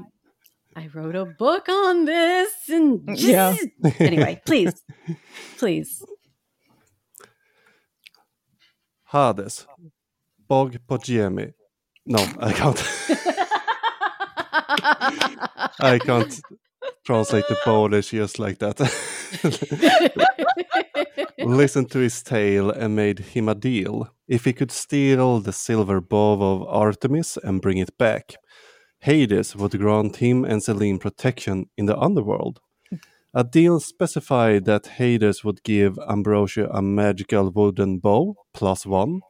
I wrote a book on this. And just, yeah. Anyway, please, please. Hades, bog på Jimmy. No, I can't. I can't translate the Polish just like that. Listened to his tale and made him a deal. If he could steal the silver bow of Artemis and bring it back, Hades would grant him and Selene protection in the underworld. A deal specified that Hades would give Ambrogio a magical wooden bow, plus one,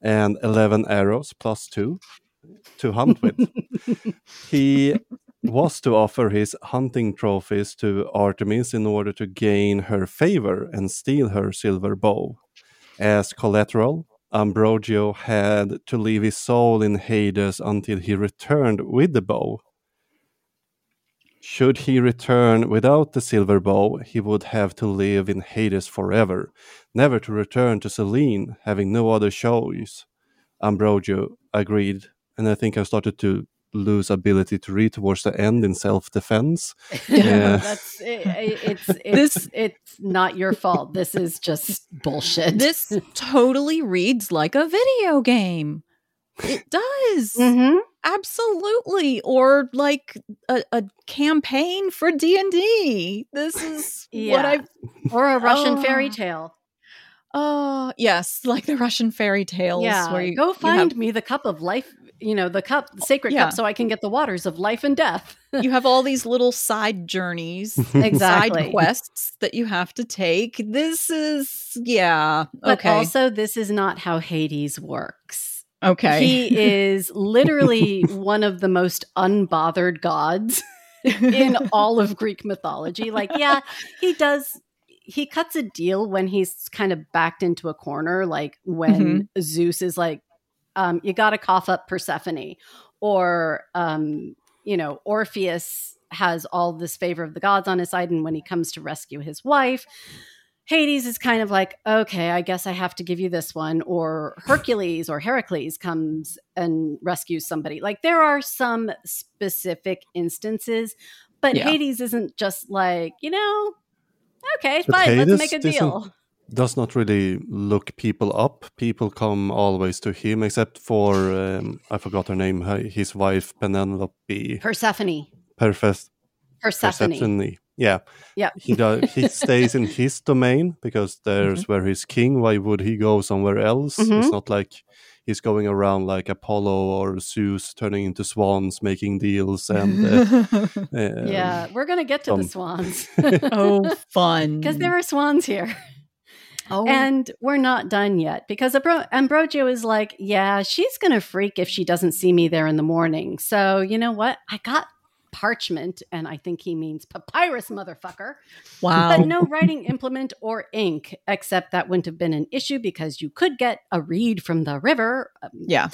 and eleven arrows, plus two. To hunt with. He was to offer his hunting trophies to Artemis in order to gain her favor and steal her silver bow. As collateral, Ambrogio had to leave his soul in Hades until he returned with the bow. Should he return without the silver bow, he would have to live in Hades forever, never to return to Selene, having no other choice. Ambrogio agreed. And I think I started to lose ability to read towards the end in self-defense. Yeah, uh, that's it, it's it's this, it's not your fault. This is just bullshit. This totally reads like a video game. It does, mm-hmm. Absolutely, or like a, a campaign for D and D. This is yeah. what I or a Russian oh. fairy tale. Oh yes, like the Russian fairy tales. Yeah, where you, go find you have... me the cup of life. you know, the cup, the sacred yeah. cup, so I can get the waters of life and death. You have all these little side journeys, exactly. side quests that you have to take. This is, yeah. But okay. also, this is not how Hades works. Okay. He is literally one of the most unbothered gods in all of Greek mythology. Like, yeah, he does. He cuts a deal when he's kind of backed into a corner, like when mm-hmm. Zeus is like, um, you got to cough up Persephone, or, um, you know, Orpheus has all this favor of the gods on his side. And when he comes to rescue his wife, Hades is kind of like, okay, I guess I have to give you this one. Or Hercules or Heracles comes and rescues somebody. Like, there are some specific instances, but yeah. Hades isn't just like, you know, okay, but fine, Hades let's make a deal. Does not really look people up. People come always to him, except for, um, I forgot her name, his wife, Penelope. Persephone. Perfect. Persephone. Persephone. Yeah. Yeah. He does, he stays in his domain because there's mm-hmm. where he's king. Why would he go somewhere else? Mm-hmm. It's not like he's going around like Apollo or Zeus, turning into swans, making deals. And uh, uh, yeah, we're going to get to um, the swans. Oh, fun. Because there are swans here. Oh. And we're not done yet, because Ambro- Ambrogio is like, yeah, she's going to freak if she doesn't see me there in the morning. So you know what? I got parchment, and I think he means papyrus, motherfucker. Wow. But no writing implement or ink, except that wouldn't have been an issue because you could get a reed from the river. Yeah.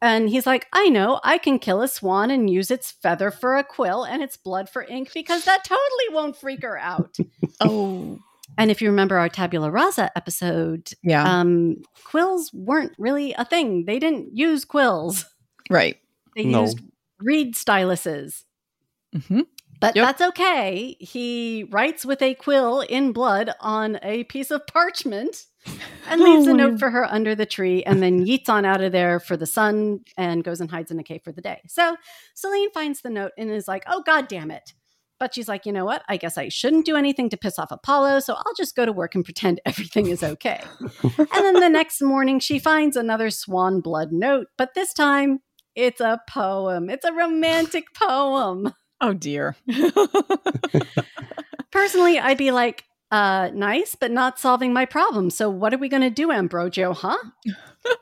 And he's like, I know, I can kill a swan and use its feather for a quill and its blood for ink, because that totally won't freak her out. Oh. And if you remember our Tabula Rasa episode, yeah. um, quills weren't really a thing. They didn't use quills. Right. They no. used reed styluses. Mm-hmm. But yep. that's okay. He writes with a quill in blood on a piece of parchment and leaves oh. a note for her under the tree, and then yeets on out of there for the sun and goes and hides in a cave for the day. So Selene finds the note and is like, oh, God damn it. But she's like, you know what? I guess I shouldn't do anything to piss off Apollo, so I'll just go to work and pretend everything is okay. And then the next morning, she finds another swan blood note, but this time it's a poem. It's a romantic poem. Oh, dear. Personally, I'd be like, uh, nice, but not solving my problem. So what are we going to do, Ambrogio, huh?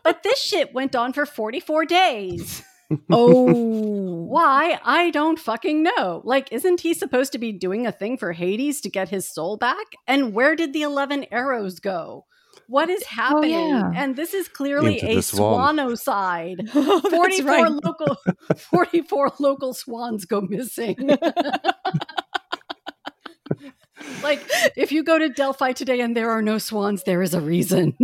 But this shit went on for forty-four days. Oh, why? I don't fucking know. Like, isn't he supposed to be doing a thing for Hades to get his soul back? And where did the eleven arrows go? What is happening? Oh, yeah. And this is clearly a swan. swanocide. Oh, forty-four right. local forty-four local swans go missing. Like, if you go to Delphi today and there are no swans, there is a reason.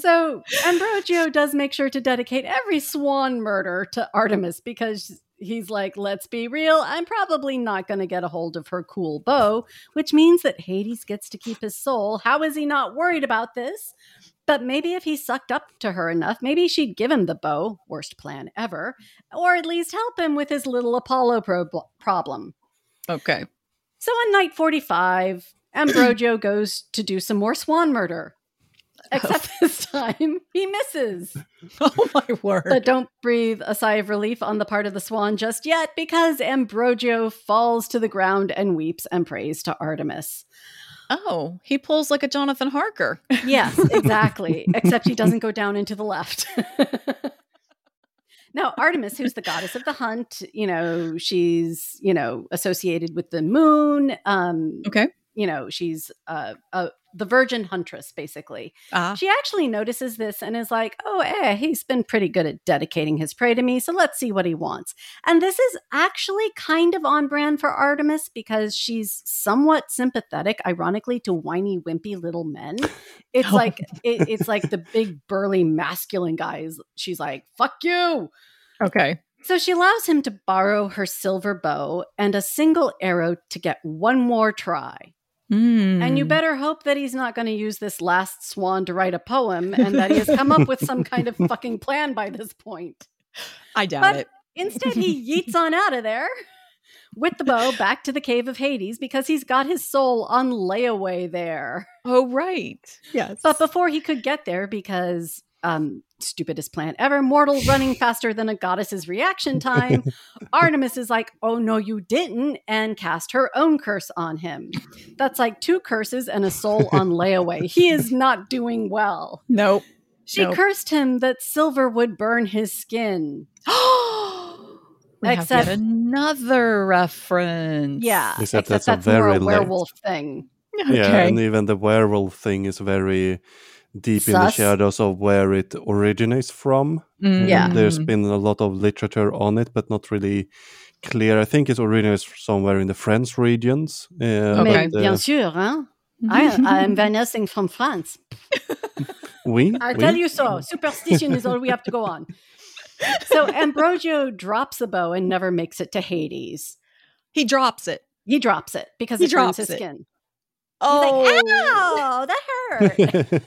So Ambrogio does make sure to dedicate every swan murder to Artemis, because he's like, let's be real, I'm probably not going to get a hold of her cool bow, which means that Hades gets to keep his soul. How is he not worried about this? But maybe if he sucked up to her enough, maybe she'd give him the bow, worst plan ever, or at least help him with his little Apollo pro- problem. Okay. So on night forty-five, Ambrogio goes to do some more swan murder. Except this time, he misses. Oh, my word. But don't breathe a sigh of relief on the part of the swan just yet, because Ambrogio falls to the ground and weeps and prays to Artemis. Oh, he pulls like a Jonathan Harker. Yes, exactly. Except he doesn't go down into the left. Now, Artemis, who's the goddess of the hunt, you know, she's, you know, associated with the moon. Um, okay. You know, she's uh, a the virgin huntress, basically. Uh-huh. She actually notices this and is like, oh, eh, he's been pretty good at dedicating his prey to me, so let's see what he wants. And this is actually kind of on brand for Artemis, because she's somewhat sympathetic, ironically, to whiny, wimpy little men. It's oh. like it, it's like the big, burly, masculine guys. She's like, fuck you. Okay. So she allows him to borrow her silver bow and a single arrow to get one more try. Mm. And you better hope that he's not going to use this last swan to write a poem, and that he has come up with some kind of fucking plan by this point. I doubt but it. Instead, he yeets on out of there with the bow back to the cave of Hades because he's got his soul on layaway there. Oh, right. Yes. But before he could get there, because um, stupidest plan ever, mortal running faster than a goddess's reaction time, Artemis is like, oh, no, you didn't, and cast her own curse on him. That's like two curses and a soul on layaway. He is not doing well. Nope. She nope. cursed him that silver would burn his skin. We except have another reference. Yeah. Except that's, that's a very a werewolf late. thing. Okay. Yeah, and even the werewolf thing is very deep Sus. in the shadows of where it originates from. Mm. Yeah. There's been a lot of literature on it, but not really clear. I think it originates somewhere in the French regions. Uh, okay. But, uh, bien sûr, hein? I am Van Helsing from France. Oui, I oui. tell you so. Superstition is all we have to go on. So Ambrogio drops the bow and never makes it to Hades. He drops it. He drops it because he it drops his it. skin. Oh, he's like, ow, that hurt.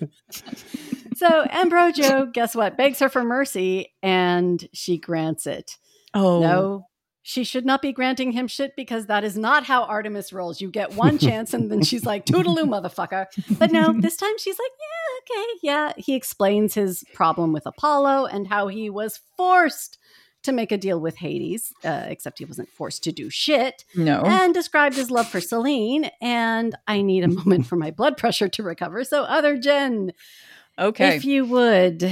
So Ambrogio, guess what? Begs her for mercy and she grants it. Oh. No, she should not be granting him shit because that is not how Artemis rolls. You get one chance and then she's like, toodaloo, motherfucker. But no, this time she's like, yeah. Okay, yeah, he explains his problem with Apollo and how he was forced to make a deal with Hades, uh, except he wasn't forced to do shit. No. And described his love for Selene, and I need a moment for my blood pressure to recover. So other Jen, okay, if you would.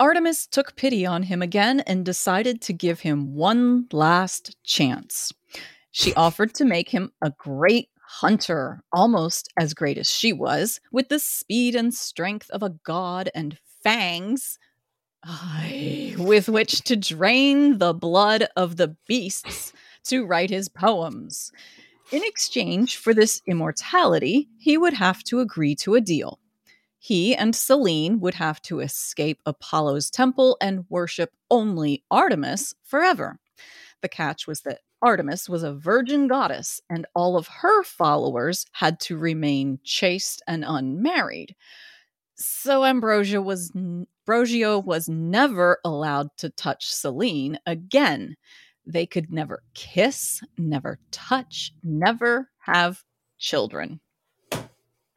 Artemis took pity on him again and decided to give him one last chance. She offered to make him a great hunter, almost as great as she was, with the speed and strength of a god and fangs ay, with which to drain the blood of the beasts to write his poems. In exchange for this immortality, he would have to agree to a deal. He and Selene would have to escape Apollo's temple and worship only Artemis forever. The catch was that Artemis was a virgin goddess, and all of her followers had to remain chaste and unmarried. So Ambrogio was, Ambrogio was never allowed to touch Selene again. They could never kiss, never touch, never have children.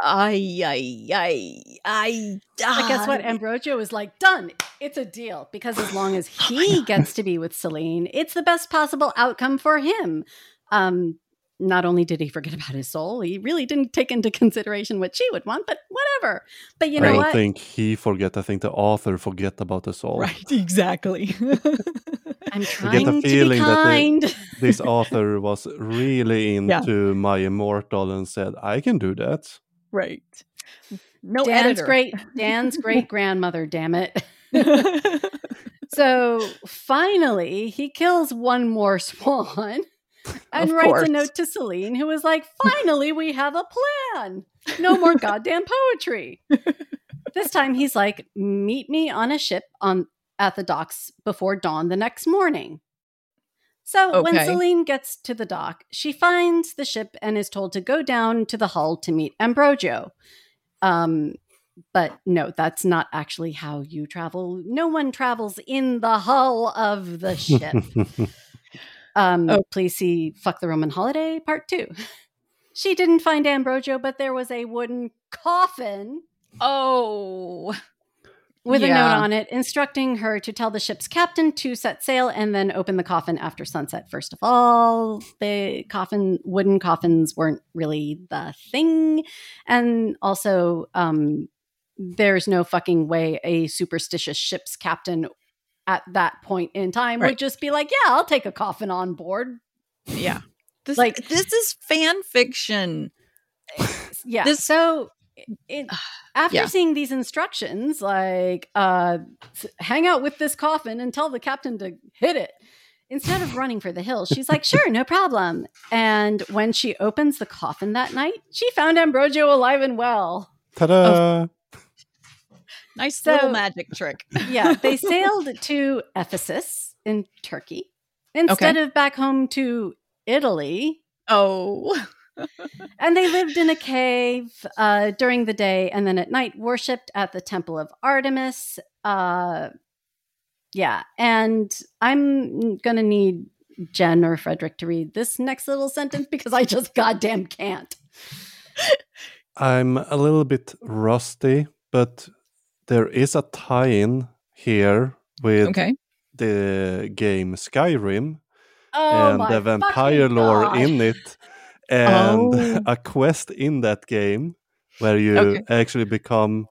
Ay, ay, ay, ay. I guess what Ambrogio is like, done. It's a deal. Because as long as he oh gets to be with Selene, it's the best possible outcome for him. Um, not only did he forget about his soul, he really didn't take into consideration what she would want, but whatever. But you know I don't what? think he forget. I think the author forget about the soul. Right, exactly. I'm trying I get the feeling to be kind. That they, this author was really into yeah. my immortal and said, I can do that. Right. No Dan's editor. Great, Dan's great-grandmother, damn it. So finally, he kills one more swan and of writes course. a note to Selene, who is like, finally, we have a plan. No more goddamn poetry. This time, he's like, meet me on a ship on at the docks before dawn the next morning. So okay. when Selene gets to the dock, she finds the ship and is told to go down to the hull to meet Ambrogio. Um, but no, that's not actually how you travel. No one travels in the hull of the ship. um, oh. Please see Fuck the Roman Holiday, part two. She didn't find Ambrogio, but there was a wooden coffin. Oh, With yeah. a note on it, instructing her to tell the ship's captain to set sail and then open the coffin after sunset. First of all, the coffin, wooden coffins weren't really the thing. And also, um, there's no fucking way a superstitious ship's captain at that point in time right. would just be like, yeah, I'll take a coffin on board. Yeah. This, like, this is fan fiction. Yeah. This- so... It, after yeah. seeing these instructions, like uh, hang out with this coffin and tell the captain to hit it, instead of running for the hills, she's like, sure, no problem. And when she opens the coffin that night, she found Ambrogio alive and well. Ta-da! Oh. Nice so, little magic trick. Yeah, they sailed to Ephesus in Turkey instead okay. of back home to Italy. Oh. And they lived in a cave uh, during the day and then at night worshipped at the temple of Artemis. Uh, yeah. And I'm going to need Jen or Fredrik to read this next little sentence because I just goddamn can't. I'm a little bit rusty, but there is a tie-in here with okay. the game Skyrim oh and the vampire lore God. in it and oh. a quest in that game where you okay. actually become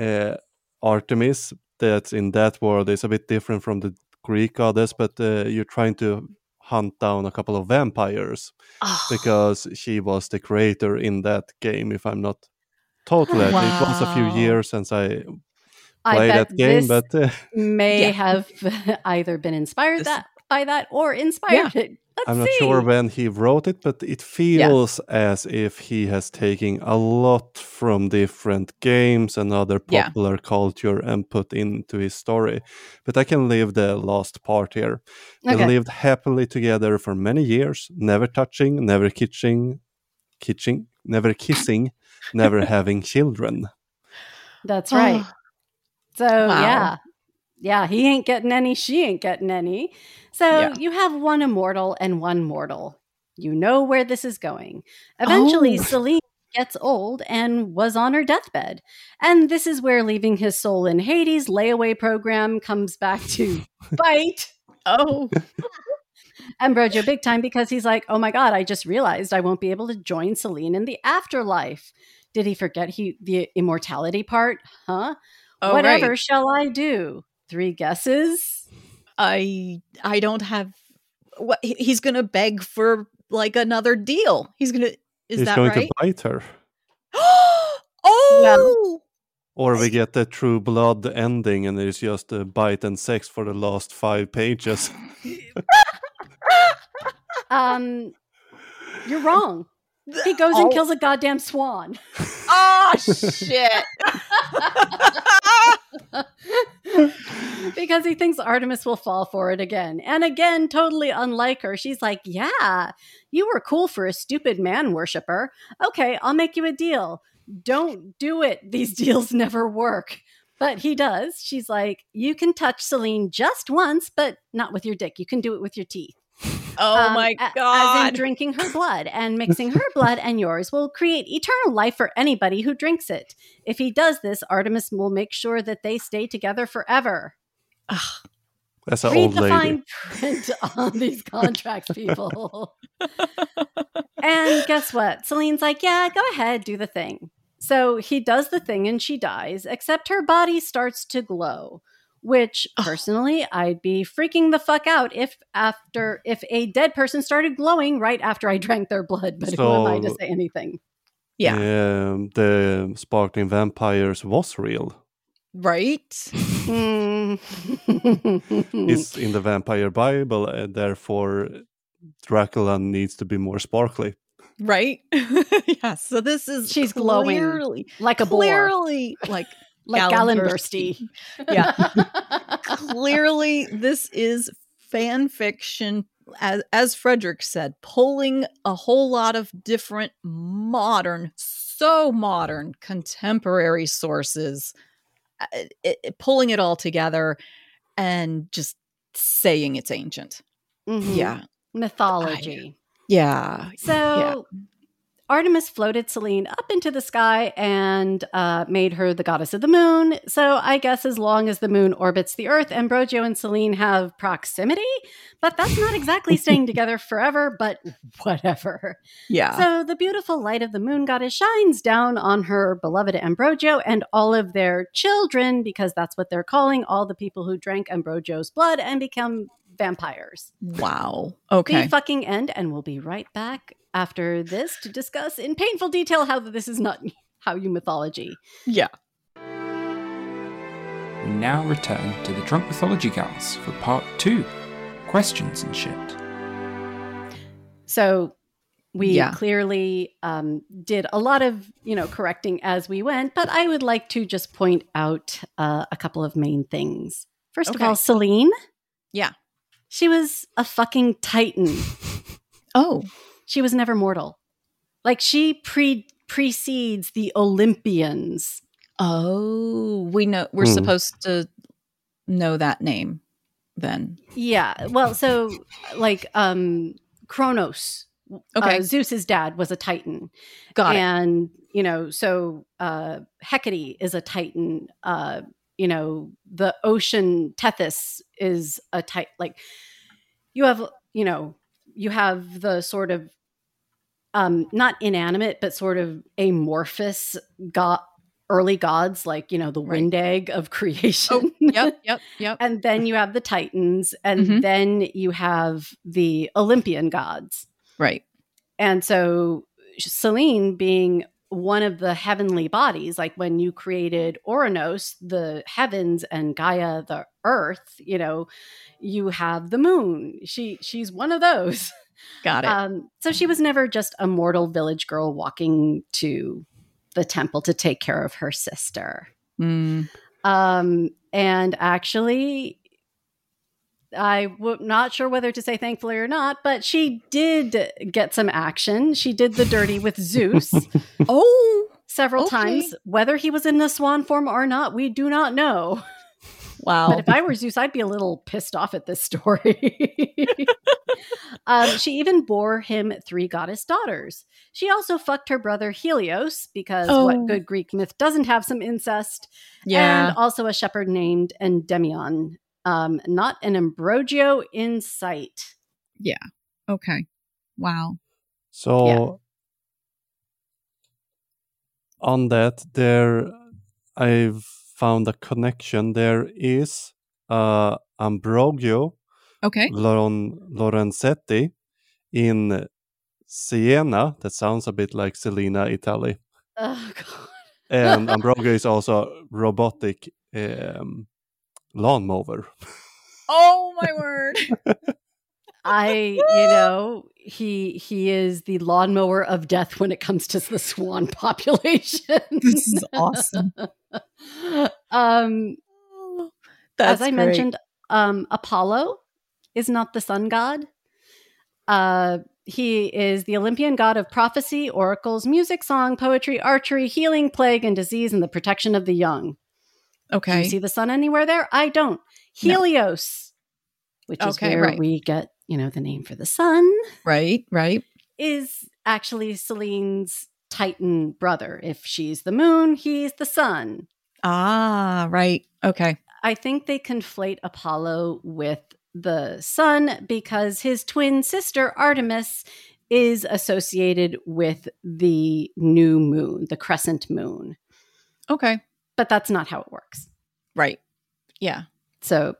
uh, Artemis. That's in that world. It's a bit different from the Greek goddess, but uh, you're trying to hunt down a couple of vampires oh. because she was the creator in that game, if I'm not totally. Wow. It was a few years since I played I that game, but uh, may yeah. have either been inspired this, that by that or inspired yeah. it. Let's I'm not see. sure when he wrote it, but it feels yeah. as if he has taken a lot from different games and other popular yeah. culture and put into his story. But I can leave the last part here. Okay. They lived happily together for many years, never touching, never kitching, kitching, never kissing, never having children. That's right. So, wow. yeah. Yeah, he ain't getting any, she ain't getting any. So yeah. you have one immortal and one mortal. You know where this is going. Eventually, oh. Selene gets old and was on her deathbed. And this is where Leaving His Soul in Hades layaway program comes back to bite. Oh. Ambrogio big time, because he's like, oh my God, I just realized I won't be able to join Selene in the afterlife. Did he forget he the immortality part? Huh? Oh, Whatever right. shall I do? Three guesses. I I don't have. What he's gonna beg for like another deal. He's gonna. Is he's that going right? to bite her. Oh. Yeah. Or we get the True Blood ending, and it's just a bite and sex for the last five pages. um, you're wrong. He goes oh. and kills a goddamn swan. Oh shit. Because he thinks Artemis will fall for it again. And again, totally unlike her. She's like, yeah, you were cool for a stupid man worshiper. Okay, I'll make you a deal. Don't do it. These deals never work. But he does. She's like, you can touch Selene just once, but not with your dick. You can do it with your teeth. Oh um, my God. As in drinking her blood and mixing her blood and yours will create eternal life for anybody who drinks it. If he does this, Artemis will make sure that they stay together forever. Ugh. That's an Read old lady. Read the fine print on these contracts, people. And guess what? Selene's like, yeah, go ahead, do the thing. So he does the thing and she dies, except her body starts to glow. Which, personally, I'd be freaking the fuck out if after if a dead person started glowing right after I drank their blood. But so, who am I to say anything? Yeah. yeah. The sparkling vampires was real. Right? Mm. It's in the vampire Bible, and therefore Dracula needs to be more sparkly. Right? Yeah, so this is She's clearly, glowing like a boar. Clearly, like... Like Gallenbursty. Yeah. Clearly, this is fan fiction, as, as Fredrik said, pulling a whole lot of different modern, so modern, contemporary sources, it, it, pulling it all together and just saying it's ancient. Mm-hmm. Yeah. Mythology. I, yeah. So... Yeah. Artemis floated Selene up into the sky and uh, made her the goddess of the moon. So I guess as long as the moon orbits the earth, Ambrogio and Selene have proximity, but that's not exactly staying together forever, but whatever. Yeah. So the beautiful light of the moon goddess shines down on her beloved Ambrogio and all of their children, because that's what they're calling all the people who drank Ambrogio's blood and become vampires. Wow. Okay. The fucking end, and we'll be right back after this to discuss in painful detail how this is not how you mythology. Yeah. We now return to the Drunk Mythology Gals for part two, questions and shit. So we yeah. clearly um, did a lot of, you know, correcting as we went, but I would like to just point out uh, a couple of main things. First okay. of all, Selene. Yeah. She was a fucking titan. Oh. She was never mortal. Like, she pre- precedes the Olympians. Oh, we know, we're mm. supposed to know that name. then. Yeah. Well, so like um, Kronos, okay. uh, Zeus's dad was a Titan. Got it. And, you know, so uh, Hecate is a Titan. Uh, you know, the ocean Tethys is a Titan. Like you have, you know, you have the sort of um, not inanimate, but sort of amorphous god. Early gods, like, you know, the right. wind egg of creation. Oh, yep, yep, yep. And then you have the Titans, and mm-hmm. then you have the Olympian gods. Right. And so Selene being one of the heavenly bodies, like when you created Oranos, the heavens, and Gaia, the earth, you know, you have the moon. She She's one of those. Got it. Um, so she was never just a mortal village girl walking to the temple to take care of her sister. Mm. Um, and actually, I'm w- not sure whether to say thankfully or not, but she did get some action. She did the dirty with Zeus. Oh, several okay. times. Whether he was in the swan form or not, we do not know. Wow. But if I were Zeus, I'd be a little pissed off at this story. um, she even bore him three goddess daughters. She also fucked her brother Helios, because oh. what good Greek myth doesn't have some incest? Yeah. And also a shepherd named Endymion. Um, not an Ambrogio in sight. Yeah. Okay. Wow. So yeah. on that, there I've found a connection. There is uh, Ambrogio okay. Lor- Lorenzetti in Siena. That sounds a bit like Selena, Italy. Oh, God. And Ambrogio is also a robotic um, lawnmower. Oh, my word. I, you know, he he is the lawnmower of death when it comes to the swan population. This is awesome. um, That's as I great. mentioned, um, Apollo is not the sun god. Uh, he is the Olympian god of prophecy, oracles, music, song, poetry, archery, healing, plague, and disease, and the protection of the young. Okay. Do you see the sun anywhere there? I don't. Helios, no. which is okay, where right. we get, you know, the name for the sun. Right, right. Is actually Selene's Titan brother. If she's the moon, he's the sun. Ah, right. Okay. I think they conflate Apollo with the sun because his twin sister, Artemis, is associated with the new moon, the crescent moon. Okay. But that's not how it works. Right. Yeah. So,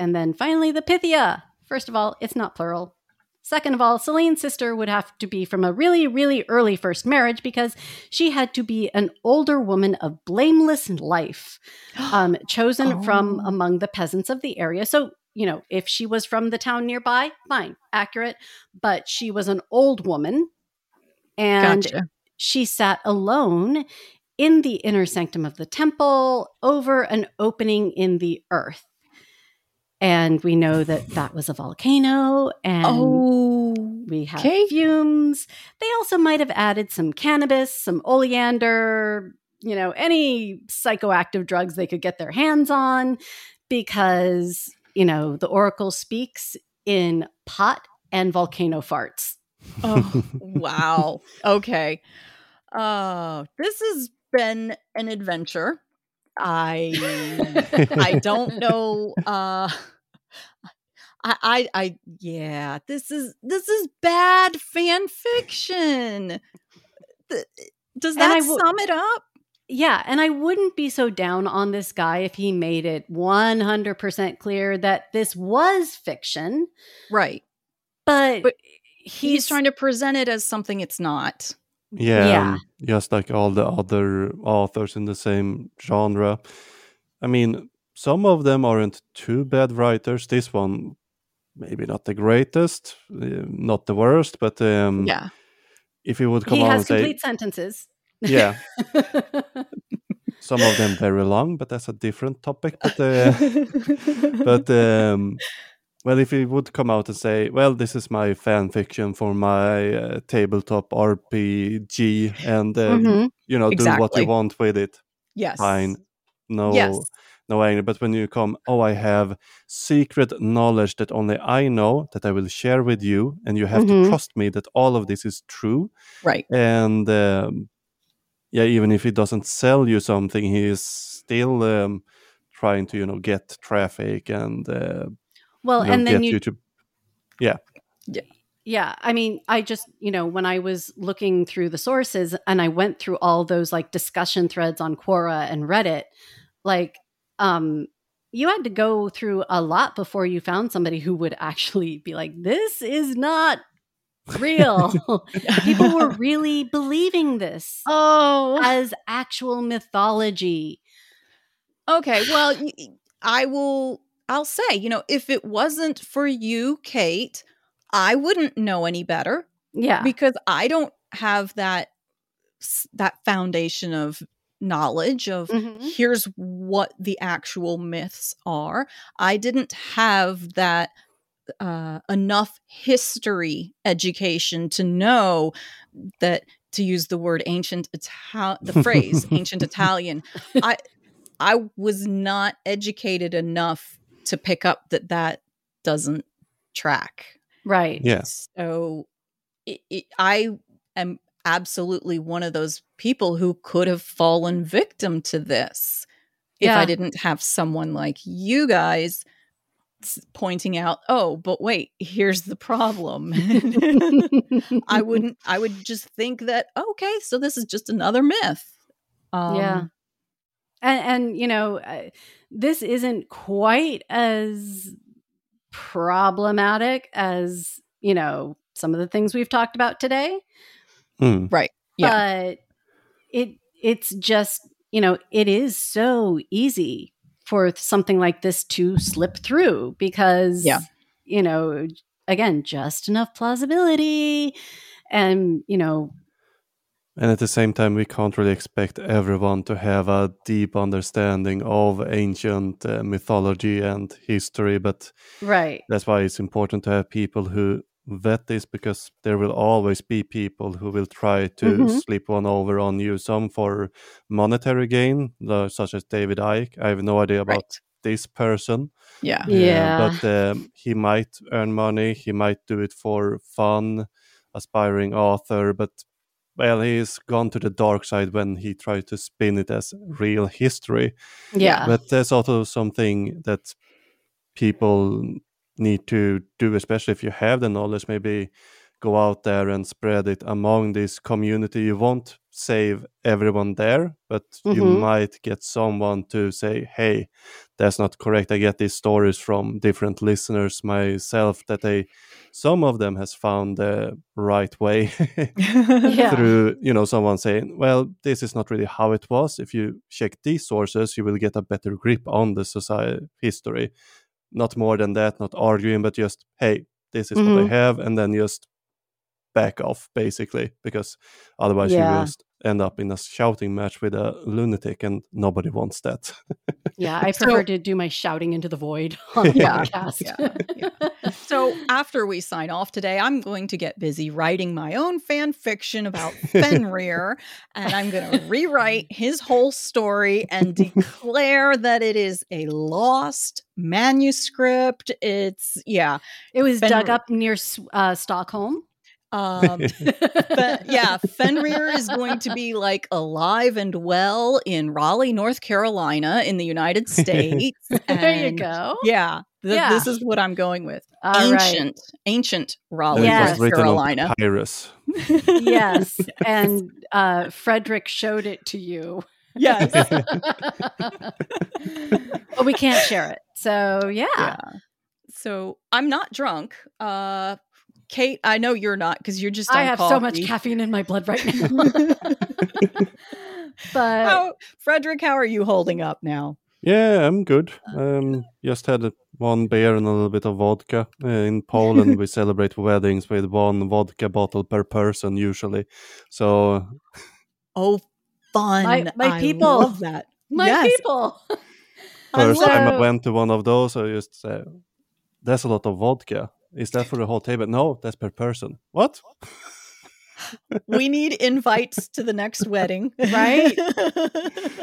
and then finally, the Pythia. First of all, it's not plural. Second of all, Selene's sister would have to be from a really, really early first marriage because she had to be an older woman of blameless life, um, chosen oh. from among the peasants of the area. So, you know, if she was from the town nearby, fine, accurate. But she was an old woman, and gotcha. she sat alone in the inner sanctum of the temple over an opening in the earth. And we know that that was a volcano, and oh, we have okay. fumes. They also might have added some cannabis, some oleander, you know, any psychoactive drugs they could get their hands on, because, you know, the oracle speaks in pot and volcano farts. Oh, wow. Okay. Uh, this has been an adventure. I I don't know. Uh, I, I I yeah. This is this is bad fan fiction. Does that w- sum it up? Yeah, and I wouldn't be so down on this guy if he made it one hundred percent clear that this was fiction, right? But, but he's, he's trying to present it as something it's not. Yeah, yeah. Um, just like all the other authors in the same genre. I mean, some of them aren't too bad writers. This one, maybe not the greatest, uh, not the worst, but um, yeah. if he would come he out and say... He has complete sentences. Yeah. Some of them very long, but that's a different topic. But, uh, but um, well, if he would come out and say, well, this is my fan fiction for my uh, tabletop R P G, and, uh, mm-hmm. you know, exactly. do what you want with it. Yes. Fine. no yes. no anger. But when you come, oh, I have secret knowledge that only I know that I will share with you, and you have mm-hmm. to trust me that all of this is true. Right. And um, yeah, even if he doesn't sell you something, he is still um, trying to, you know, get traffic and uh, well, you know, and then you, you to, yeah, yeah. Yeah, I mean, I just, you know, when I was looking through the sources and I went through all those like discussion threads on Quora and Reddit, like um, you had to go through a lot before you found somebody who would actually be like, this is not real. People were really believing this oh. as actual mythology. Okay, well, I will, I'll say, you know, if it wasn't for you, Kate, I wouldn't know any better. Yeah. Because I don't have that that foundation of knowledge of mm-hmm. here's what the actual myths are. I didn't have that uh, enough history education to know that, to use the word ancient Italian, the phrase ancient Italian, I I was not educated enough to pick up that that doesn't track. Right. Yes. Yeah. So it, it, I am absolutely one of those people who could have fallen victim to this yeah. if I didn't have someone like you guys pointing out, oh, but wait, here's the problem. I wouldn't, I would just think that, okay, so this is just another myth. Um, yeah. And, and, you know, uh, this isn't quite as problematic as, you know, some of the things we've talked about today. Mm. Right. Yeah. But it it's just, you know, it is so easy for something like this to slip through because, yeah. you know, again, just enough plausibility and, you know. And at the same time, we can't really expect everyone to have a deep understanding of ancient uh, mythology and history. But right. that's why it's important to have people who vet this, because there will always be people who will try to mm-hmm. slip one over on you, some for monetary gain, such as David Icke. I have no idea about right. this person. Yeah. yeah. Uh, but um, he might earn money. He might do it for fun, aspiring author. But well, he's gone to the dark side when he tried to spin it as real history. Yeah. But there's also something that people need to do, especially if you have the knowledge, maybe go out there and spread it among this community. You won't save everyone there, but mm-hmm. you might get someone to say, hey, that's not correct. I get these stories from different listeners myself that they, some of them has found the right way yeah. through, you know, someone saying, well, this is not really how it was. If you check these sources, you will get a better grip on the society history. Not more than that, not arguing, but just, hey, this is mm-hmm. what I have. And then just back off, basically, because otherwise yeah. you will just end up in a shouting match with a lunatic, and nobody wants that. yeah, I prefer so, to do my shouting into the void on the yeah, podcast. Yeah, yeah. So after we sign off today, I'm going to get busy writing my own fan fiction about Fenrir, and I'm going to rewrite his whole story and declare that it is a lost manuscript. It's, yeah. It was Fenrir. Dug up near uh, Stockholm. um but yeah Fenrir is going to be like alive and well in Raleigh, North Carolina in the United States. There you go. Yeah, th- yeah this is what I'm going with. All ancient right. ancient Raleigh, yes. North Carolina. Yes. yes and uh Fredrik showed it to you. Yes. But we can't share it, so yeah. yeah so I'm not drunk. uh Kate, I know you're not, because you're just on I have coffee. So much caffeine in my blood right now. But how, Fredrik, how are you holding up now? Yeah, I'm good. Um, just had a, one beer and a little bit of vodka. Uh, in Poland, we celebrate weddings with one vodka bottle per person usually. So, oh, fun! My, my I people, love that. My yes. people. First time I went to one of those, I just uh, there's a lot of vodka. Is that for the whole table? No, that's per person. What? We need invites to the next wedding, right?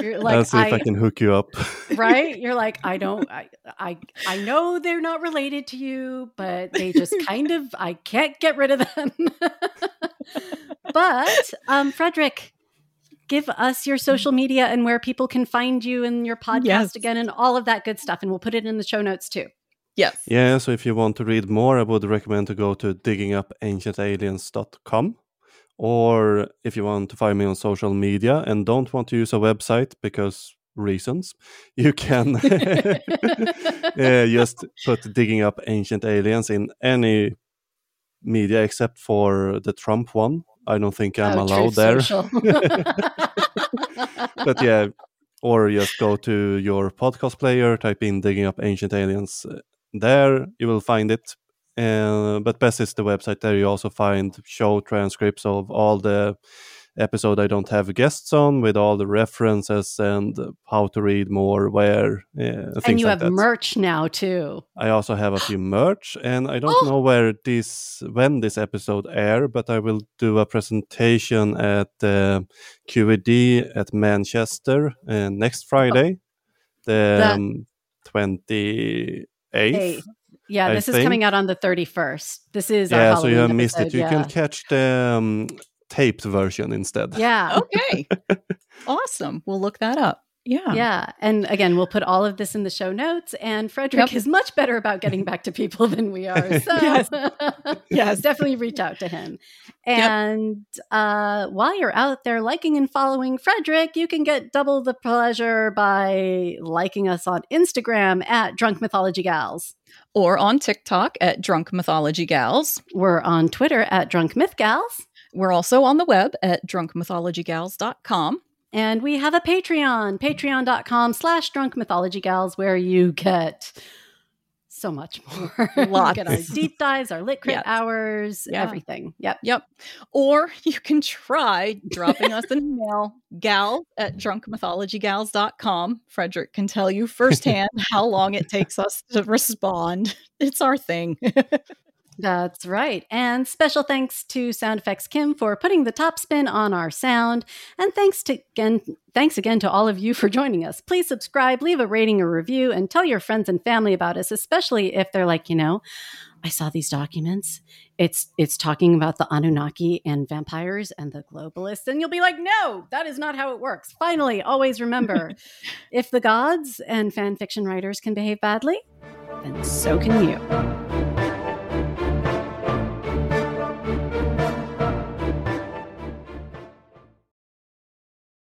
You're like, I'll see if I, I can hook you up. Right? You're like, I don't, I, I, I know they're not related to you, but they just kind of, I can't get rid of them. But, um, Fredrik, give us your social media and where people can find you and your podcast yes. again and all of that good stuff. And we'll put it in the show notes too. Yes. Yeah, so if you want to read more, I would recommend to go to digging up ancient aliens dot com. Or if you want to find me on social media and don't want to use a website because reasons, you can uh, just put Digging Up Ancient Aliens in any media except for the Trump one. I don't think I'm oh, allowed there. But yeah, or just go to your podcast player, type in Digging Up Ancient Aliens. There you will find it. Uh, but best is the website. There you also find show transcripts of all the episode I don't have guests on, with all the references and how to read more, where uh, things like that. And you have merch now too. I also have a few merch, and I don't oh! know where this when this episode air, but I will do a presentation at uh, Q E D at Manchester uh, next Friday, oh. the twenty eighth. Yeah, this I is think. coming out on the thirty-first. This is yeah, our Halloween so you have missed episode, it. You yeah. can catch the um, taped version instead. Yeah. Okay. Awesome. We'll look that up. Yeah. Yeah. And again, we'll put all of this in the show notes. And Fredrik yep. is much better about getting back to people than we are. So yes. yes, definitely reach out to him. And yep. uh, while you're out there liking and following Fredrik, you can get double the pleasure by liking us on Instagram at Drunk Mythology Gals. Or on TikTok at Drunk Mythology Gals. We're on Twitter at Drunk Myth Gals. We're also on the web at drunk mythology gals dot com. And we have a Patreon, patreon.com slash drunk mythology gals, where you get so much more. Lots. You get our deep dives, our lit crit yes. hours, yeah. everything. Yep. Yep. Or you can try dropping us an email, gal at drunk mythology gals dot com. Fredrik can tell you firsthand how long it takes us to respond. It's our thing. That's right. And special thanks to Sound Effects Kim for putting the top spin on our sound. And thanks to again, thanks again to all of you for joining us. Please subscribe, leave a rating or review, and tell your friends and family about us, especially if they're like, you know, I saw these documents. It's it's talking about the Anunnaki and vampires and the globalists. And you'll be like, no, that is not how it works. Finally, always remember, if the gods and fan fiction writers can behave badly, then so can you.